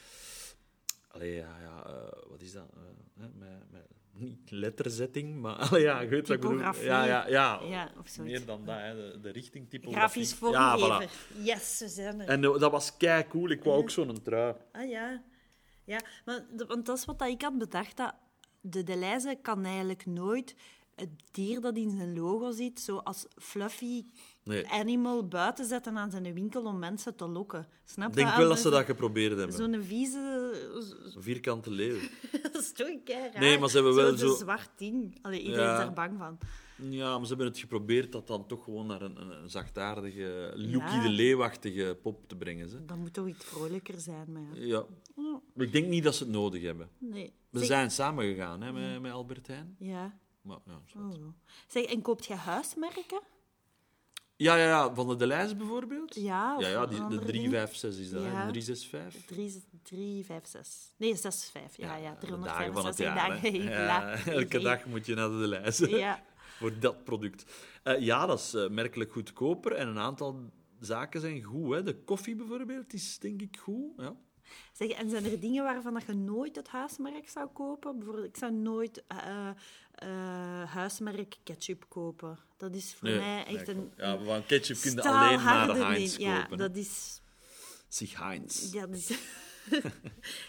Allee, ja, ja uh, wat is dat? Uh, met, met niet letterzetting, maar allee, ja, ik weet wat ik bedoel. Ja, ja, ja. ja of meer dan dat, hè. De, de richting typografie. Grafisch vormgever. Ja, voilà. Yes, we zijn er. En dat was kei cool. Ik wou ja. ook zo'n trui. Ah ja. Ja, maar, want dat is wat ik had bedacht, dat de Delhaize kan eigenlijk nooit het dier dat in zijn logo zit, zo als fluffy nee. animal buiten zetten aan zijn winkel om mensen te lokken. Snap je? Ik denk wel dat ze dat geprobeerd hebben. Zo'n vieze... Vierkante leeuw. Dat is toch een kei raar. Nee, maar ze hebben wel zo... Zo'n zwart ding. Allee, iedereen ja. is daar bang van. Ja, maar ze hebben het geprobeerd dat dan toch gewoon naar een, een zachtaardige, Lucky ja. de Leeuwachtige pop te brengen. Ze. Dat moet toch iets vrolijker zijn, maar ja. ja. Maar ik denk niet dat ze het nodig hebben. Nee. We zeg... zijn samengegaan hè, met, met Albert Heijn. Ja. Maar, ja oh. Zeg, en koopt je huismerken? Ja, ja, ja, van de Delhaize bijvoorbeeld. Ja, ja, ja die, de drie vijf zes is dat, ja. drie zes vijf drie vijf zes Nee, zes vijf ja, ja, ja driehonderdvijfenzestig dagen van het jaar. Jaar ja, elke dag moet je naar de Delhaize. Ja. Voor dat product. Uh, ja, dat is uh, merkelijk goedkoper. En een aantal zaken zijn goed. Hè. De koffie bijvoorbeeld is denk ik goed. Ja. Zeg, en zijn er dingen waarvan je nooit het huismerk zou kopen? Bijvoorbeeld, ik zou nooit uh, uh, huismerk ketchup kopen. Dat is voor nee, mij echt nee, een... Ja, want ketchup kun je alleen maar Heinz kopen. Ja, dat is... Zich Heinz. Ja, dat is...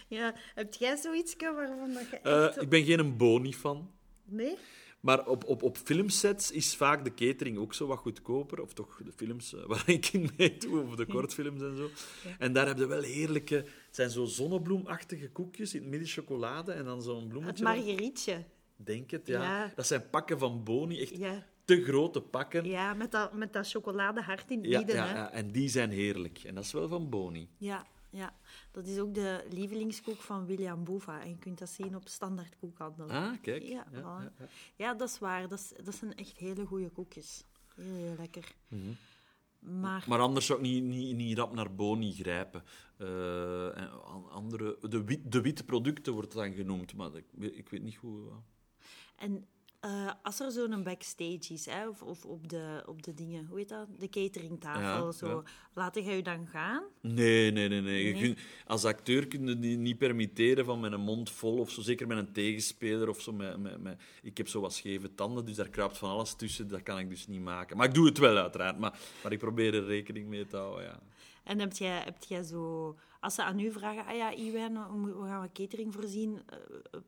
ja, heb jij zoiets waarvan dat je echt... Uh, ik ben geen Boni-fan. Nee? Maar op, op, op filmsets is vaak de catering ook zo wat goedkoper. Of toch de films waar ik in mee doe, of de kortfilms en zo. Ja. En daar hebben we wel heerlijke... Het zijn zo zonnebloemachtige koekjes in het midden chocolade en dan zo'n bloemetje. Het margerietje. Denk het, ja. ja. Dat zijn pakken van Boni, echt ja. te grote pakken. Ja, met dat, met dat chocoladehart in het ja, midden. Ja, hè? Ja, en die zijn heerlijk. En dat is wel van Boni. Ja. Ja, dat is ook de lievelingskoek van William Boeva. En je kunt dat zien op standaard koekhandel. Ah, kijk. Ja, ja, ja, ja. ja dat is waar. Dat, is, dat zijn echt hele goede koekjes. Heel, heel lekker. Mm-hmm. Maar... maar anders zou ik niet, niet, niet rap naar Boni grijpen. Uh, en andere, de, wit, de witte producten wordt dan genoemd, maar ik, ik weet niet hoe... En uh, als er zo'n backstage is, hè, of, of op, de, op de dingen, hoe heet dat? De cateringtafel, ja, zo. Ja. Laat jij je dan gaan? Nee, nee, nee. nee. nee. Je kunt, als acteur kun je die niet permitteren van met een mond vol, of zo, zeker met een tegenspeler. Of zo, met, met, met... Ik heb zo wat scheve tanden, dus daar kruipt van alles tussen. Dat kan ik dus niet maken. Maar ik doe het wel, uiteraard. Maar, maar ik probeer er rekening mee te houden, ja. En heb jij, heb jij zo... Als ze aan u vragen, ah ja, Iwein, hoe gaan we catering voorzien?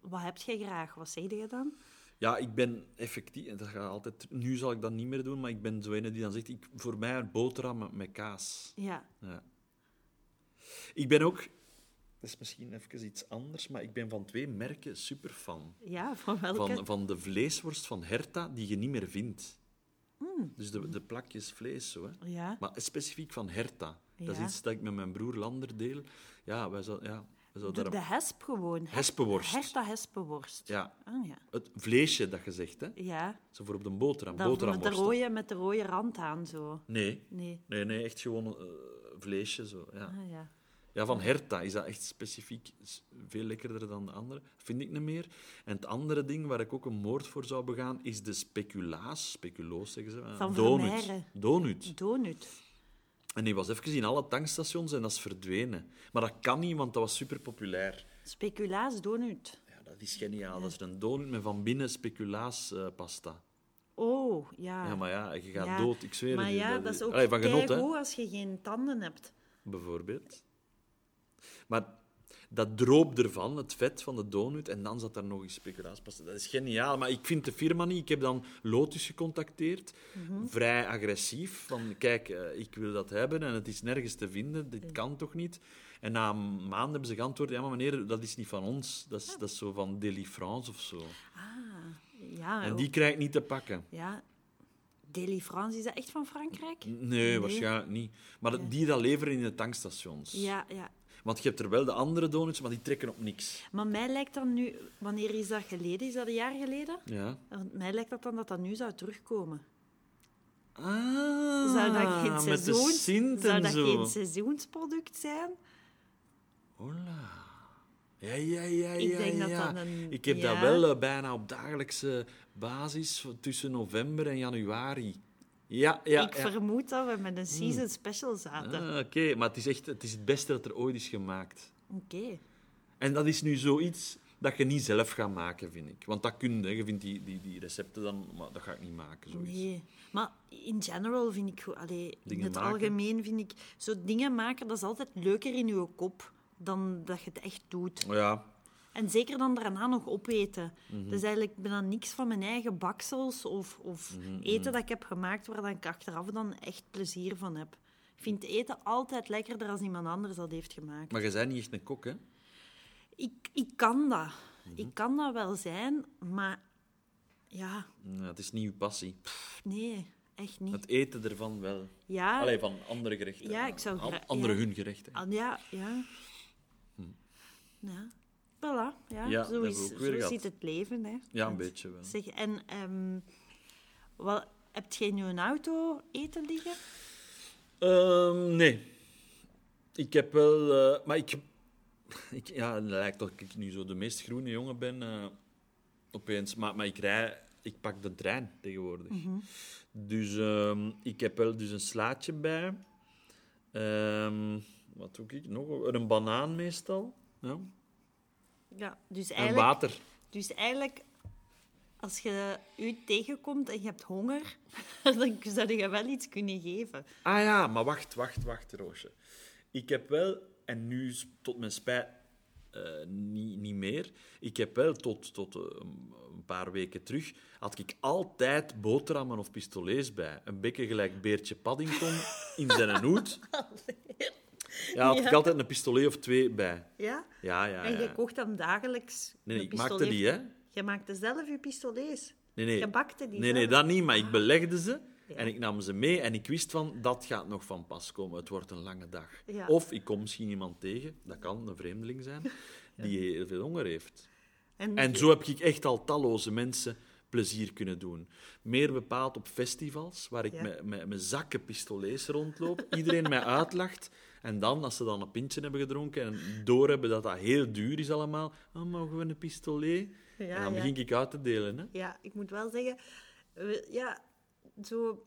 Wat heb jij graag? Wat zeg je dan? Ja, ik ben effectief... En dat gaat altijd, nu zal ik dat niet meer doen, maar ik ben zo ene die dan zegt... Ik, voor mij een boterham met kaas. Ja. ja. Ik ben ook... Dat is misschien even iets anders, maar ik ben van twee merken superfan. Ja, van welke? Van, van de vleesworst van Herta, die je niet meer vindt. Mm. Dus de, de plakjes vlees, zo. Hè. Ja. Maar specifiek van Herta. Ja. Dat is iets dat ik met mijn broer Lander deel. Ja, wij zouden... Ja. Zo de, de hesp gewoon. Hespenworst. Herta hespenworst. Ja. Oh, ja. Het vleesje, dat je zegt, hè? Ja. Zo voor op de boterham. Boterhamworst. Met de rode, met de rode rand aan, zo. Nee. Nee, nee, nee echt gewoon uh, vleesje, zo. Ja. Ah, ja. ja, van Herta is dat echt specifiek veel lekkerder dan de andere. Vind ik niet meer. En het andere ding waar ik ook een moord voor zou begaan, is de speculaas. Speculoos, zeggen ze. Van Donut. Donut. Donut. En die was even in alle tankstations en dat is verdwenen. Maar dat kan niet, want dat was superpopulair. Speculaas donut. Ja, dat is geniaal. Ja. Dat is een donut met van binnen speculaas uh, pasta. Oh, ja. Ja, maar ja, je gaat ja. dood. Ik zweer maar het. Maar ja, dat is ook allee, van genot, hè. Als je geen tanden hebt. Bijvoorbeeld. Maar dat droop ervan, het vet van de donut, en dan zat daar nog eens speculaaspasta. Dat is geniaal, maar ik vind de firma niet. Ik heb dan Lotus gecontacteerd, mm-hmm. vrij agressief. Van, kijk, uh, ik wil dat hebben en het is nergens te vinden, dit kan toch niet? En na een maand hebben ze geantwoord, ja, maar meneer, dat is niet van ons. Dat is, ja. dat is zo van Deli France of zo. Ah, ja. En die krijg ik niet te pakken. Ja. Deli France, is dat echt van Frankrijk? Nee, nee. waarschijnlijk niet. Maar ja. die dat leveren in de tankstations. Ja, ja. Want je hebt er wel de andere donuts, maar die trekken op niks. Maar mij lijkt dan nu... Wanneer is dat geleden? Is dat een jaar geleden? Ja. Want mij lijkt dat dan dat dat nu zou terugkomen. Ah, zou dat geen seizoen, met de zou dat zo. geen seizoensproduct zijn? Hola. Ja, ja, ja, ja. Ik denk ja, ja. dat dat een... Ik heb ja. dat wel uh, bijna op dagelijkse basis tussen november en januari. Ja, ja, ik ja. vermoed dat we met een season special zaten. Ah, Oké, okay. maar het is echt het, is het beste dat er ooit is gemaakt. Oké. Okay. En dat is nu zoiets... dat je niet zelf gaat maken, vind ik. Want dat kun je, je vindt die, die, die recepten dan, maar dat ga ik niet maken, zoiets. Nee, maar in general vind ik goed, allee, in het maken. algemeen vind ik, zo dingen maken, dat is altijd leuker in je kop dan dat je het echt doet. Ja. En zeker dan daarna nog opeten. Mm-hmm. Dus eigenlijk ben dan niks van mijn eigen baksels of, of mm-hmm. eten dat ik heb gemaakt, waar dan ik achteraf dan echt plezier van heb. Ik vind eten altijd lekkerder als iemand anders dat heeft gemaakt. Maar je bent niet echt een kok, hè? Ik, ik kan dat. Mm-hmm. Ik kan dat wel zijn, maar ja... ja het is niet uw passie. Pff, nee, echt niet. Het eten ervan wel. Ja. Allee, van andere gerechten. Ja, ik zou gra- Andere ja. hun gerechten. Ja, ja. Hm. Ja. Voilà, ja. ja zo is, zo ziet het leven, hè. Ja, een beetje wel. Zeg, en um, wel, heb jij nu een auto eten liggen? Um, nee. Ik heb wel... Uh, maar ik... Ik, ja, het lijkt dat ik nu zo de meest groene jongen ben, uh, opeens. Maar, maar ik, rij, ik pak de trein tegenwoordig. Mm-hmm. Dus um, ik heb wel dus een slaatje bij. Um, wat doe ik nog? Een banaan meestal. Ja. Ja, dus en water. Dus eigenlijk, als je u tegenkomt en je hebt honger, dan zou je wel iets kunnen geven. Ah ja, maar wacht, wacht, wacht, Roosje. Ik heb wel... En nu, tot mijn spijt, uh, niet, niet meer. Ik heb wel tot, tot uh, een paar weken terug... had ik altijd boterhammen of pistolets bij. Een beetje gelijk Beertje Paddington in zijn hoed. Ja, had ja. ik altijd een pistolet of twee bij. Ja? Ja, ja. En je ja. kocht hem dagelijks? Nee, nee ik pistolet. maakte die, hè. Je maakte zelf je pistolets? Nee, nee. Je bakte die? Nee, nee, dat niet, maar ik belegde ze... Ja. En ik nam ze mee en ik wist van, dat gaat nog van pas komen. Het wordt een lange dag. Ja. Of ik kom misschien iemand tegen, dat kan een vreemdeling zijn, die ja. heel veel honger heeft. En, en zo heb ik echt al talloze mensen plezier kunnen doen. Meer bepaald op festivals, waar ik ja. met, met mijn zakken pistolets rondloop. Iedereen mij uitlacht. En dan, als ze dan een pintje hebben gedronken en doorhebben dat dat heel duur is allemaal. Oh, mogen we een pistolet? Ja, en dan ja. begin ik uit te delen. Hè? Ja, ik moet wel zeggen... We, ja... Zo,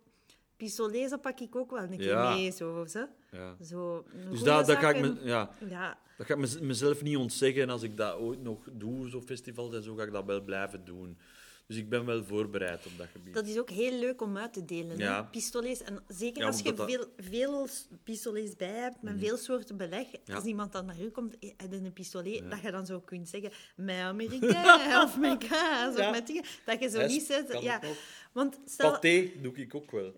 pistolets pak ik ook wel een keer ja. mee. Zo, zo. Ja. Zo, dus dat, dat ga ik me, ja. Ja. Dat ga ik mezelf niet ontzeggen. En als ik dat ooit nog doe, zo'n festivals en zo, ga ik dat wel blijven doen. Dus ik ben wel voorbereid op dat gebied. Dat is ook heel leuk om uit te delen. Ja. Pistolets. En zeker ja, als je dat... veel, veel pistolets bij hebt, met mm-hmm. veel soorten beleg. Ja. Als iemand dan naar u komt en een pistolet, ja. dat je dan zo kunt zeggen, mijn Amerikaan of mijn kaas ja. of mijn dingen. Dat je zo Hes, niet zet... Ja. Want stel... Paté doe ik ook wel.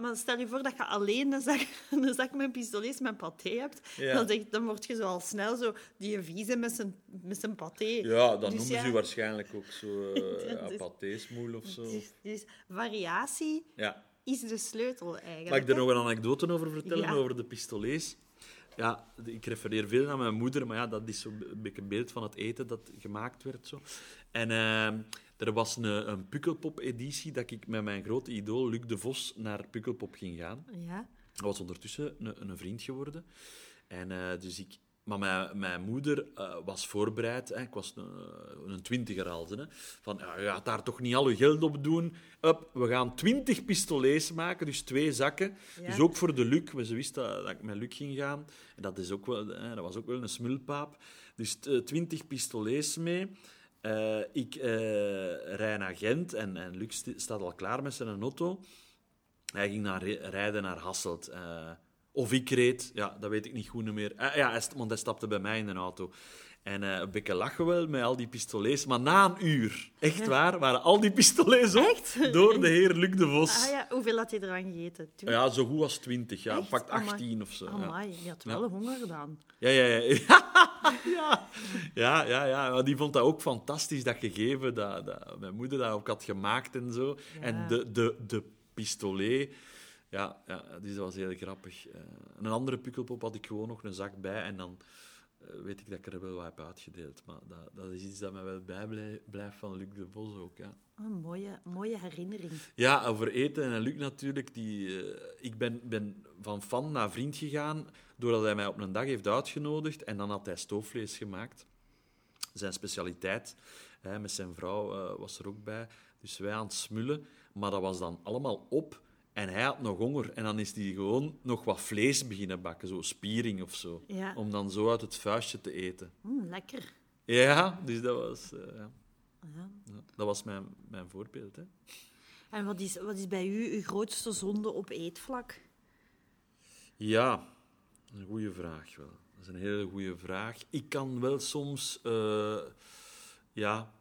Maar stel je voor dat je alleen een zak, een zak met pistolets met paté hebt, ja. dan, zeg, dan word je zo al snel zo die vieze met zijn, met zijn paté. Ja, dan dus noemen ja. ze je waarschijnlijk ook zo uh, patésmoel of zo. Dus, dus variatie ja. is de sleutel eigenlijk. Mag ik er nog een anekdote over vertellen, ja. over de pistolets? Ja, ik refereer veel naar mijn moeder, maar ja, dat is zo'n beetje een beeld van het eten dat gemaakt werd. Zo. En... Uh, Er was een, een Pukkelpop-editie dat ik met mijn grote idool Luc de Vos naar Pukkelpop ging gaan. Ja. Dat was ondertussen een, een vriend geworden. En, uh, dus ik, maar mijn, mijn moeder uh, was voorbereid. Hè, ik was een, een twintiger al. Hè, van, ja, je gaat daar toch niet al je geld op doen. Up, we gaan twintig pistolets maken, dus twee zakken. Ja. Dus ook voor de Luc. Ze wist dat, dat ik met Luc ging gaan. En dat, is ook wel, hè, dat was ook wel een smulpaap. Dus twintig pistolets mee. Uh, ik uh, rij naar Gent en, en Luc staat al klaar met zijn auto. Hij ging naar, rijden naar Hasselt. Uh, of ik reed, ja, dat weet ik niet goed meer. Uh, ja, hij, want hij stapte bij mij in de auto. En uh, een beetje lachen wel met al die pistolets. Maar na een uur, echt waar, waren al die pistolets op echt? Door de heer Luc de Vos. Ah, ja. Hoeveel had hij eraan gegeten? twintig Ja, zo goed als twintig Ja, pakt achttien of zo. Amai, ja. Je had wel ja. honger dan. Ja, ja, ja. ja. ja, ja, ja. Die vond dat ook fantastisch, dat gegeven. Dat, dat mijn moeder dat ook had gemaakt en zo. Ja. En de, de, de pistolet... Ja, ja, dus dat was heel grappig. Uh, een andere Pukkelpop had ik gewoon nog een zak bij en dan... weet ik dat ik er wel wat heb uitgedeeld. Maar dat, dat is iets dat mij wel bijblijft van Luc de Vos ook. Ja. Een mooie, mooie herinnering. Ja, over eten. En Luc natuurlijk. Die, uh, ik ben, ben van fan naar vriend gegaan, doordat hij mij op een dag heeft uitgenodigd. En dan had hij stoofvlees gemaakt. Zijn specialiteit. Hè, met zijn vrouw uh, was er ook bij. Dus wij aan het smullen. Maar dat was dan allemaal op. En hij had nog honger. En dan is hij gewoon nog wat vlees beginnen bakken. Zo spiering of zo. Ja. Om dan zo uit het vuistje te eten. Mm, lekker. Ja, dus dat was, uh, ja. dat was mijn, mijn voorbeeld. Hè. En wat is, wat is bij u uw grootste zonde op eetvlak? Ja, een goede vraag wel. Dat is een hele goede vraag. Ik kan wel soms uh, ja,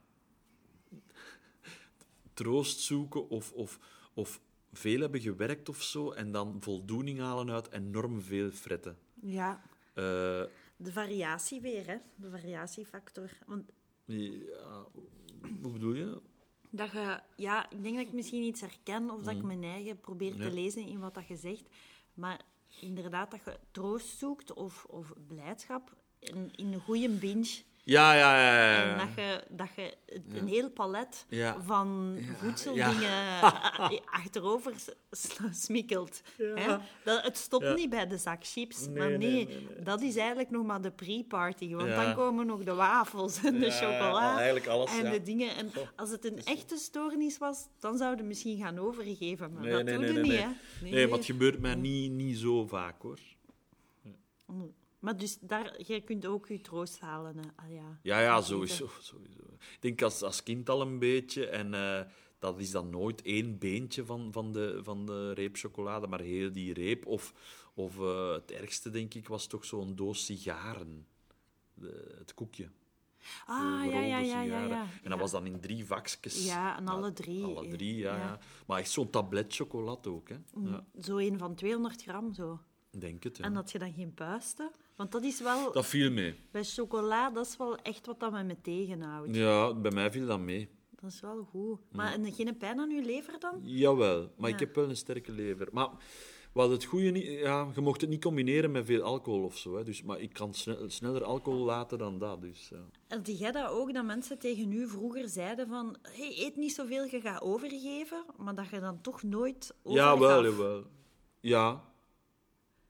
troost zoeken of, of, of veel hebben gewerkt of zo en dan voldoening halen uit enorm veel fretten. Ja. Uh, De variatie weer, hè? De variatiefactor. Want... Ja, hoe bedoel je? Dat je, ja, ik denk dat ik misschien iets herken of dat mm. ik mijn eigen probeer ja. te lezen in wat dat je zegt. Maar inderdaad, dat je troost zoekt of, of blijdschap in, in een goede binge. Ja, ja, ja. ja, ja. En dat je, dat je een ja. heel palet ja. van ja. voedseldingen ja. achterover smikkelt. Ja. Hè? Dat, het stopt ja. niet bij de zak chips. Nee, maar nee, nee, nee, nee, dat is eigenlijk nog maar de pre-party. Want ja. dan komen nog de wafels en de ja, chocola ja, alles, en ja. de dingen. En als het een echte stoornis was, dan zouden we misschien gaan overgeven. Maar nee, dat nee, doe nee, je nee, niet, nee. hè. Nee, nee, maar het gebeurt mij niet, niet zo vaak, hoor. Nee. Maar dus daar, je kunt ook je troost halen. Ah, ja. ja, ja, sowieso, sowieso. Ik denk als, als kind al een beetje. En uh, dat is dan nooit één beentje van, van, de, van de reep chocolade, maar heel die reep. Of, of uh, het ergste, denk ik, was toch zo'n doos sigaren. De, het koekje. Ah, de ja, ja, ja, ja, ja. En dat ja. was dan in drie vakjes. Ja, en alle drie. Alle drie, ja. ja. ja. Maar echt zo'n tablet chocolat ook. Hè. Ja. Zo een van tweehonderd gram, zo. Denk het, ja. En had je dan geen puisten? Want dat is wel... Dat viel mee. Bij chocola, dat is wel echt wat dat me tegenhoudt. Ja, bij mij viel dat mee. Dat is wel goed. Maar ja. en, geen pijn aan je lever dan? Jawel, maar ja. ik heb wel een sterke lever. Maar wat het goede niet... Ja, je mocht het niet combineren met veel alcohol of zo. Hè. Dus, maar ik kan sne- sneller alcohol laten dan dat. Dus, ja. En die jij dat ook, dat mensen tegen u vroeger zeiden van... Hey, eet niet zoveel, je gaat overgeven. Maar dat je dan toch nooit overgaf. Jawel, jawel. Ja.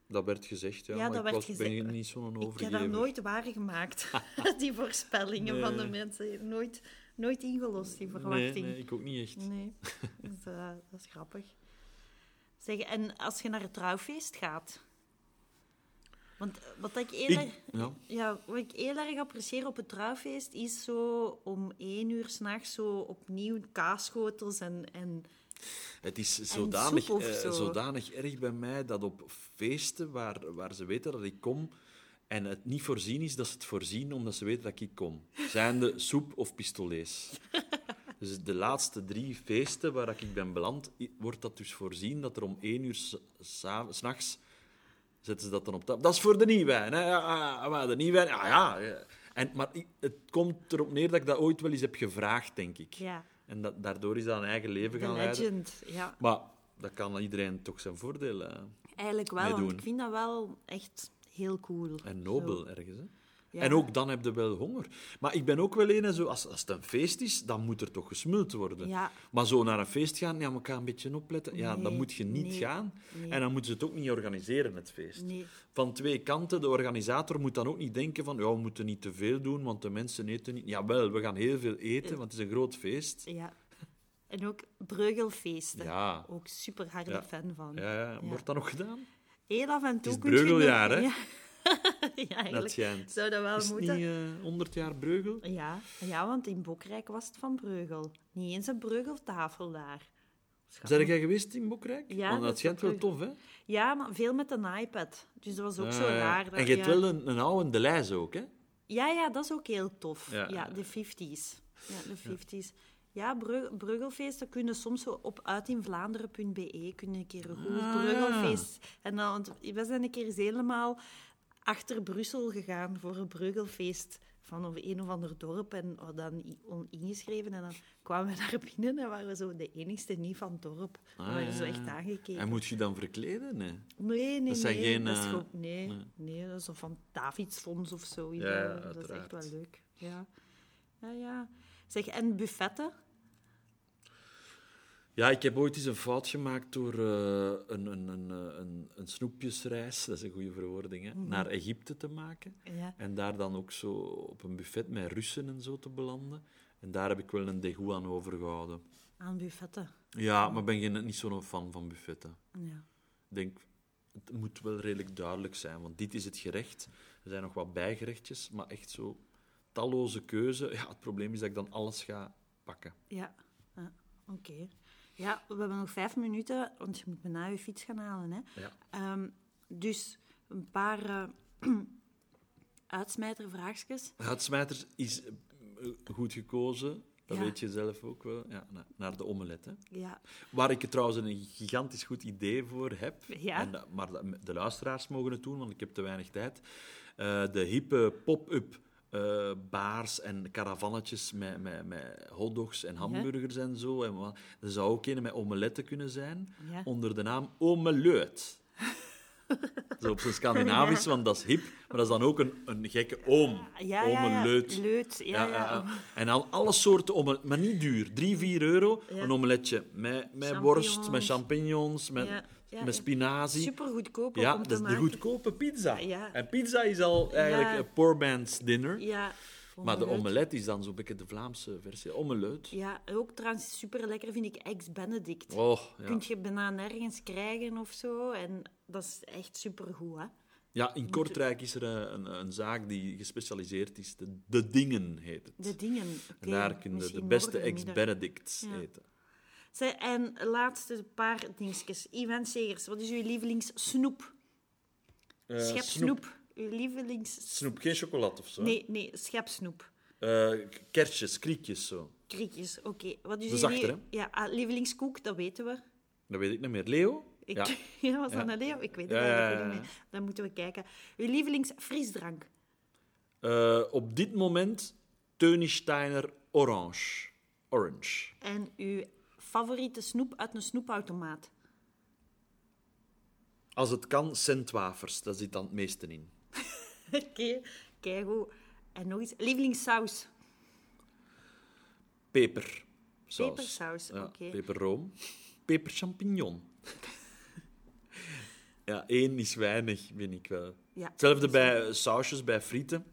Dat werd gezegd, ja. ja maar dat ik werd was, ben je niet zo'n overgever. Ik heb dat nooit waargemaakt, die voorspellingen nee. van de mensen. Nooit, nooit ingelost, die verwachting. Nee, nee, ik ook niet echt. Nee, dus, uh, dat is grappig. Zeg, en als je naar het trouwfeest gaat... Want wat ik heel, ik, ja. Ja, wat ik heel erg apprecieer op het trouwfeest, is zo om één uur 's nachts zo opnieuw kaasschotels en... en Het is zodanig, zo. eh, zodanig erg bij mij dat op feesten waar, waar ze weten dat ik kom en het niet voorzien is, dat ze het voorzien omdat ze weten dat ik kom. Zijnde soep of pistolets. Dus de laatste drie feesten waar ik ben beland, wordt dat dus voorzien dat er om één uur 's, s, s nachts zetten ze dat dan op tafel. Dat is voor de Iwein, hè? Ja, maar de Iwein, ja, ja. ja. En, maar het komt erop neer dat ik dat ooit wel eens heb gevraagd, denk ik. Ja. En dat, daardoor is dat een eigen leven gaan leiden. Legend, ja. Maar dat kan iedereen toch zijn voordeel eh, eigenlijk wel, want ik vind dat wel echt heel cool. En nobel zo. Ergens, hè. Ja. En ook dan heb je wel honger. Maar ik ben ook wel een, zo, als, als het een feest is, dan moet er toch gesmuld worden. Ja. Maar zo naar een feest gaan, ja, maar ik ga een beetje opletten. Ja, nee, dan moet je niet nee, gaan. Nee. En dan moeten ze het ook niet organiseren, het feest. Nee. Van twee kanten, de organisator moet dan ook niet denken van, ja, we moeten niet te veel doen, want de mensen eten niet. Jawel, we gaan heel veel eten, want het is een groot feest. Ja. En ook Breugelfeesten. Ja. Ook super harde ja. fan van. Ja, ja. ja, wordt dat nog gedaan? Heel af en toe. Het is Breugeljaar, hè? Ja. Ja, eigenlijk dat zou dat wel is moeten. Is het niet uh, honderd jaar Breugel? Ja, ja, want in Boekrijk was het van Breugel. Niet eens een Breugeltafel daar. Zijn jij geweest in Boekrijk? Ja, want dat schijnt wel tof, hè? Ja, maar veel met een iPad. Dus dat was ook ah, zo raar. Ja. En je hebt ja. wel een, een oude Delhaize ook, hè? Ja, ja, dat is ook heel tof. Ja, ja de vijftiger jaren. Ja, de vijftiger. Ja, Breugelfeesten kunnen soms zo op uit in Vlaanderen punt b e kunnen een keer een goed ah. Breugelfeest. En dan, we zijn een keer eens helemaal... achter Brussel gegaan voor een Breugelfeest van een of ander dorp en dan ingeschreven. En dan kwamen we daar binnen en waren we zo de enigste niet van het dorp. We waren ah, ja. zo echt aangekeken. En moet je dan verkleden? Nee, nee, nee. Dat zijn nee. geen... Dat is gewoon, nee, nee. nee, dat is zo van Davidsfonds of zo. Ja, ja, dat is echt wel leuk. Ja. Ja, ja. Zeg, en buffetten? Ja, ik heb ooit eens een fout gemaakt door uh, een, een, een, een, een snoepjesreis, dat is een goede verwoording, hè, mm-hmm. naar Egypte te maken. Ja. En daar dan ook zo op een buffet met Russen en zo te belanden. En daar heb ik wel een dégoût aan overgehouden. Aan buffetten? Ja, maar ben je niet zo'n fan van buffetten. Ja. Ik denk, het moet wel redelijk duidelijk zijn, want dit is het gerecht. Er zijn nog wat bijgerechtjes, maar echt zo talloze keuze. Ja, het probleem is dat ik dan alles ga pakken. Ja, uh, oké. Okay. Ja, we hebben nog vijf minuten, want je moet bijna je fiets gaan halen. Hè? Ja. Um, dus een paar uh, uitsmijtervraagjes. Uitsmijters is goed gekozen. Dat ja. weet je zelf ook wel. Ja, naar de omelet. Hè? Ja. Waar ik trouwens een gigantisch goed idee voor heb. Ja. En, maar de luisteraars mogen het doen, want ik heb te weinig tijd. Uh, de hippe pop-up uh, baars en caravannetjes met, met, met hotdogs en hamburgers ja. en zo. En wat. Er zou ook een met omeletten kunnen zijn, ja. onder de naam Omeleut. Zo op zijn Scandinavisch, want dat is hip. Maar dat is dan ook een, een gekke oom. Ja, ja, omeleut. Ja, leut. Ja, ja, ja. En dan alle soorten omelet. Maar niet duur. Drie, vier euro. Ja. Een omeletje met, met worst, met champignons, met, ja, ja, met spinazie. Super goedkoop ja, om te maken. Ja, dat is de goedkope pizza. Ja. En pizza is al eigenlijk ja. een poor man's dinner. Ja. Maar de omelet is dan zo'n beetje de Vlaamse versie. Omeleut. Ja, ook trouwens super lekker vind ik ex-Benedict. Oh, ja. Kun je bijna nergens krijgen of zo. En dat is echt supergoed, hè? Ja, in Kortrijk is er een, een zaak die gespecialiseerd is. De, de Dingen heet het. De Dingen, oké. Okay. Daar kun je de beste ex-Benedicts ja. eten. Zij, en laatste paar dingetjes. Iwein Segers, wat is uw lievelingssnoep? Uh, Schep snoep. snoep. Uw lievelings... Snoep, geen chocolade of zo? Nee, nee, schepsnoep. Uh, kerstjes, kriekjes, zo. Kriekjes, oké. Okay. Wat is uw zachter, li- ja, lievelingskoek, dat weten we. Dat weet ik niet meer. Leo? Ik, ja. ja, was dat ja. een Leo? Ik weet het ja, eigenlijk ja, ja. niet meer. Dan moeten we kijken. Uw lievelingsfrisdrank? Uh, op dit moment Tönissteiner Orange. Orange. En uw favoriete snoep uit een snoepautomaat? Als het kan, centwafers. Daar zit dan het meeste in. Oké, okay. Kijk hoe. En nog eens, lievelingssaus? Peper. Pepersaus, ja, oké. Okay. Peperroom. Peperchampignon. Ja, één is weinig, vind ik wel. Ja, hetzelfde bij uh, sausjes, bij frieten.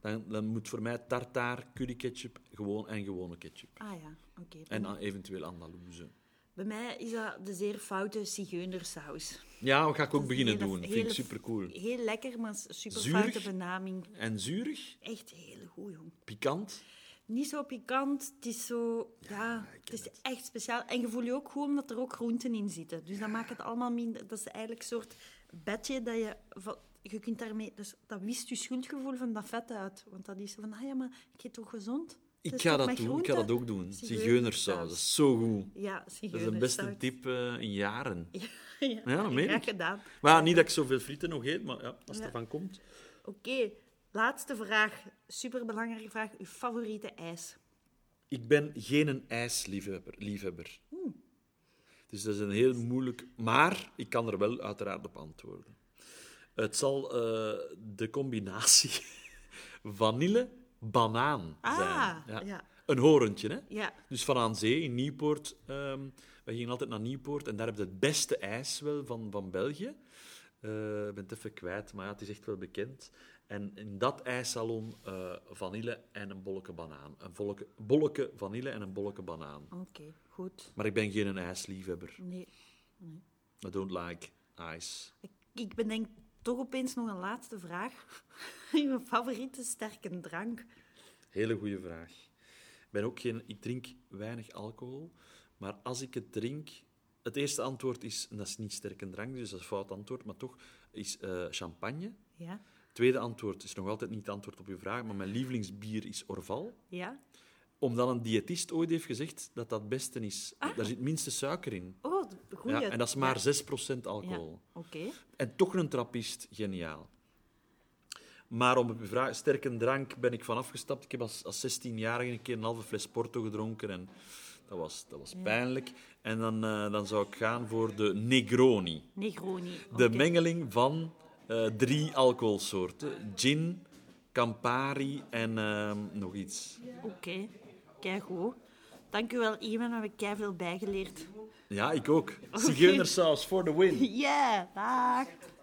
Dan, dan moet voor mij tartaar, curryketchup gewoon en gewone ketchup. Ah ja, oké. Okay, en dan eventueel Andalouse. Bij mij is dat de zeer foute zigeunersaus. Ja, dat ga ik ook beginnen hele, doen. Dat vind ik supercool. Heel lekker, maar super zuurig, foute benaming. En zuurig? Echt heel goed, jong. Pikant? Niet zo pikant. Het is zo... Ja, ja het is het. Echt speciaal. En je voelt je ook goed omdat er ook groenten in zitten. Dus ja. dat maakt het allemaal minder... Dat is eigenlijk een soort bedje dat je... Je kunt daarmee... Dus dat wist je schuldgevoel van dat vet uit. Want dat is van... Ah ja, maar ik eet toch gezond? Ik ga dat doen. Ik ga dat ook doen. Zigeunersaus. Dat is zo goed. Ja, dat is een beste tip uh, in jaren. Ja, ja, ja dat meen ik. Gedaan. Maar niet dat ik zoveel frieten nog eet, maar ja, als ja. het ervan komt. Oké. Okay. Laatste vraag. Superbelangrijke vraag. Uw favoriete ijs? Ik ben geen ijsliefhebber. liefhebber. Hmm. Dus dat is een heel moeilijk... Maar ik kan er wel uiteraard op antwoorden. Het zal uh, de combinatie vanille... Banaan zijn. Ah, ja. Ja. Een horentje, hè? Ja. Dus van aan zee, in Nieuwpoort. Um, we gingen altijd naar Nieuwpoort. En daar hebben ze het beste ijs wel van, van België. Ik uh, ben het even kwijt, maar ja, het is echt wel bekend. En in dat ijssalon uh, vanille en een bolleke banaan. Een bolleke, bolleke vanille en een bolleke banaan. Oké, okay, goed. Maar ik ben geen ijsliefhebber. Nee. nee. I don't like ice. Ik, ik bedenk... Toch opeens nog een laatste vraag. Mijn favoriete sterke drank? Hele goede vraag. Ik, ben ook geen, ik drink weinig alcohol, maar als ik het drink... Het eerste antwoord is, en dat is niet sterke drank, dus dat is een fout antwoord, maar toch, is uh, champagne. Ja. Het tweede antwoord is nog altijd niet het antwoord op je vraag, maar mijn lievelingsbier is Orval. Ja. Omdat een diëtist ooit heeft gezegd dat dat het beste is. Ah. Daar zit minste suiker in. Oh, goeie. Ja, en dat is maar ja. zes procent alcohol. Ja. Okay. En toch een trappist, geniaal. Maar om op je vraag, sterke drank ben ik van afgestapt. Ik heb als, als zestienjarige een keer een halve fles Porto gedronken. En dat was, dat was pijnlijk. En dan, uh, dan zou ik gaan voor de Negroni. Negroni. De okay. mengeling van uh, drie alcoholsoorten. Gin, Campari en uh, nog iets. Oké. Okay. Kijk goed. Dank u wel, Iwein. We hebben keiveel bijgeleerd. Ja, ik ook. Okay. Zigeunersaus for the win. Ja, yeah, dag.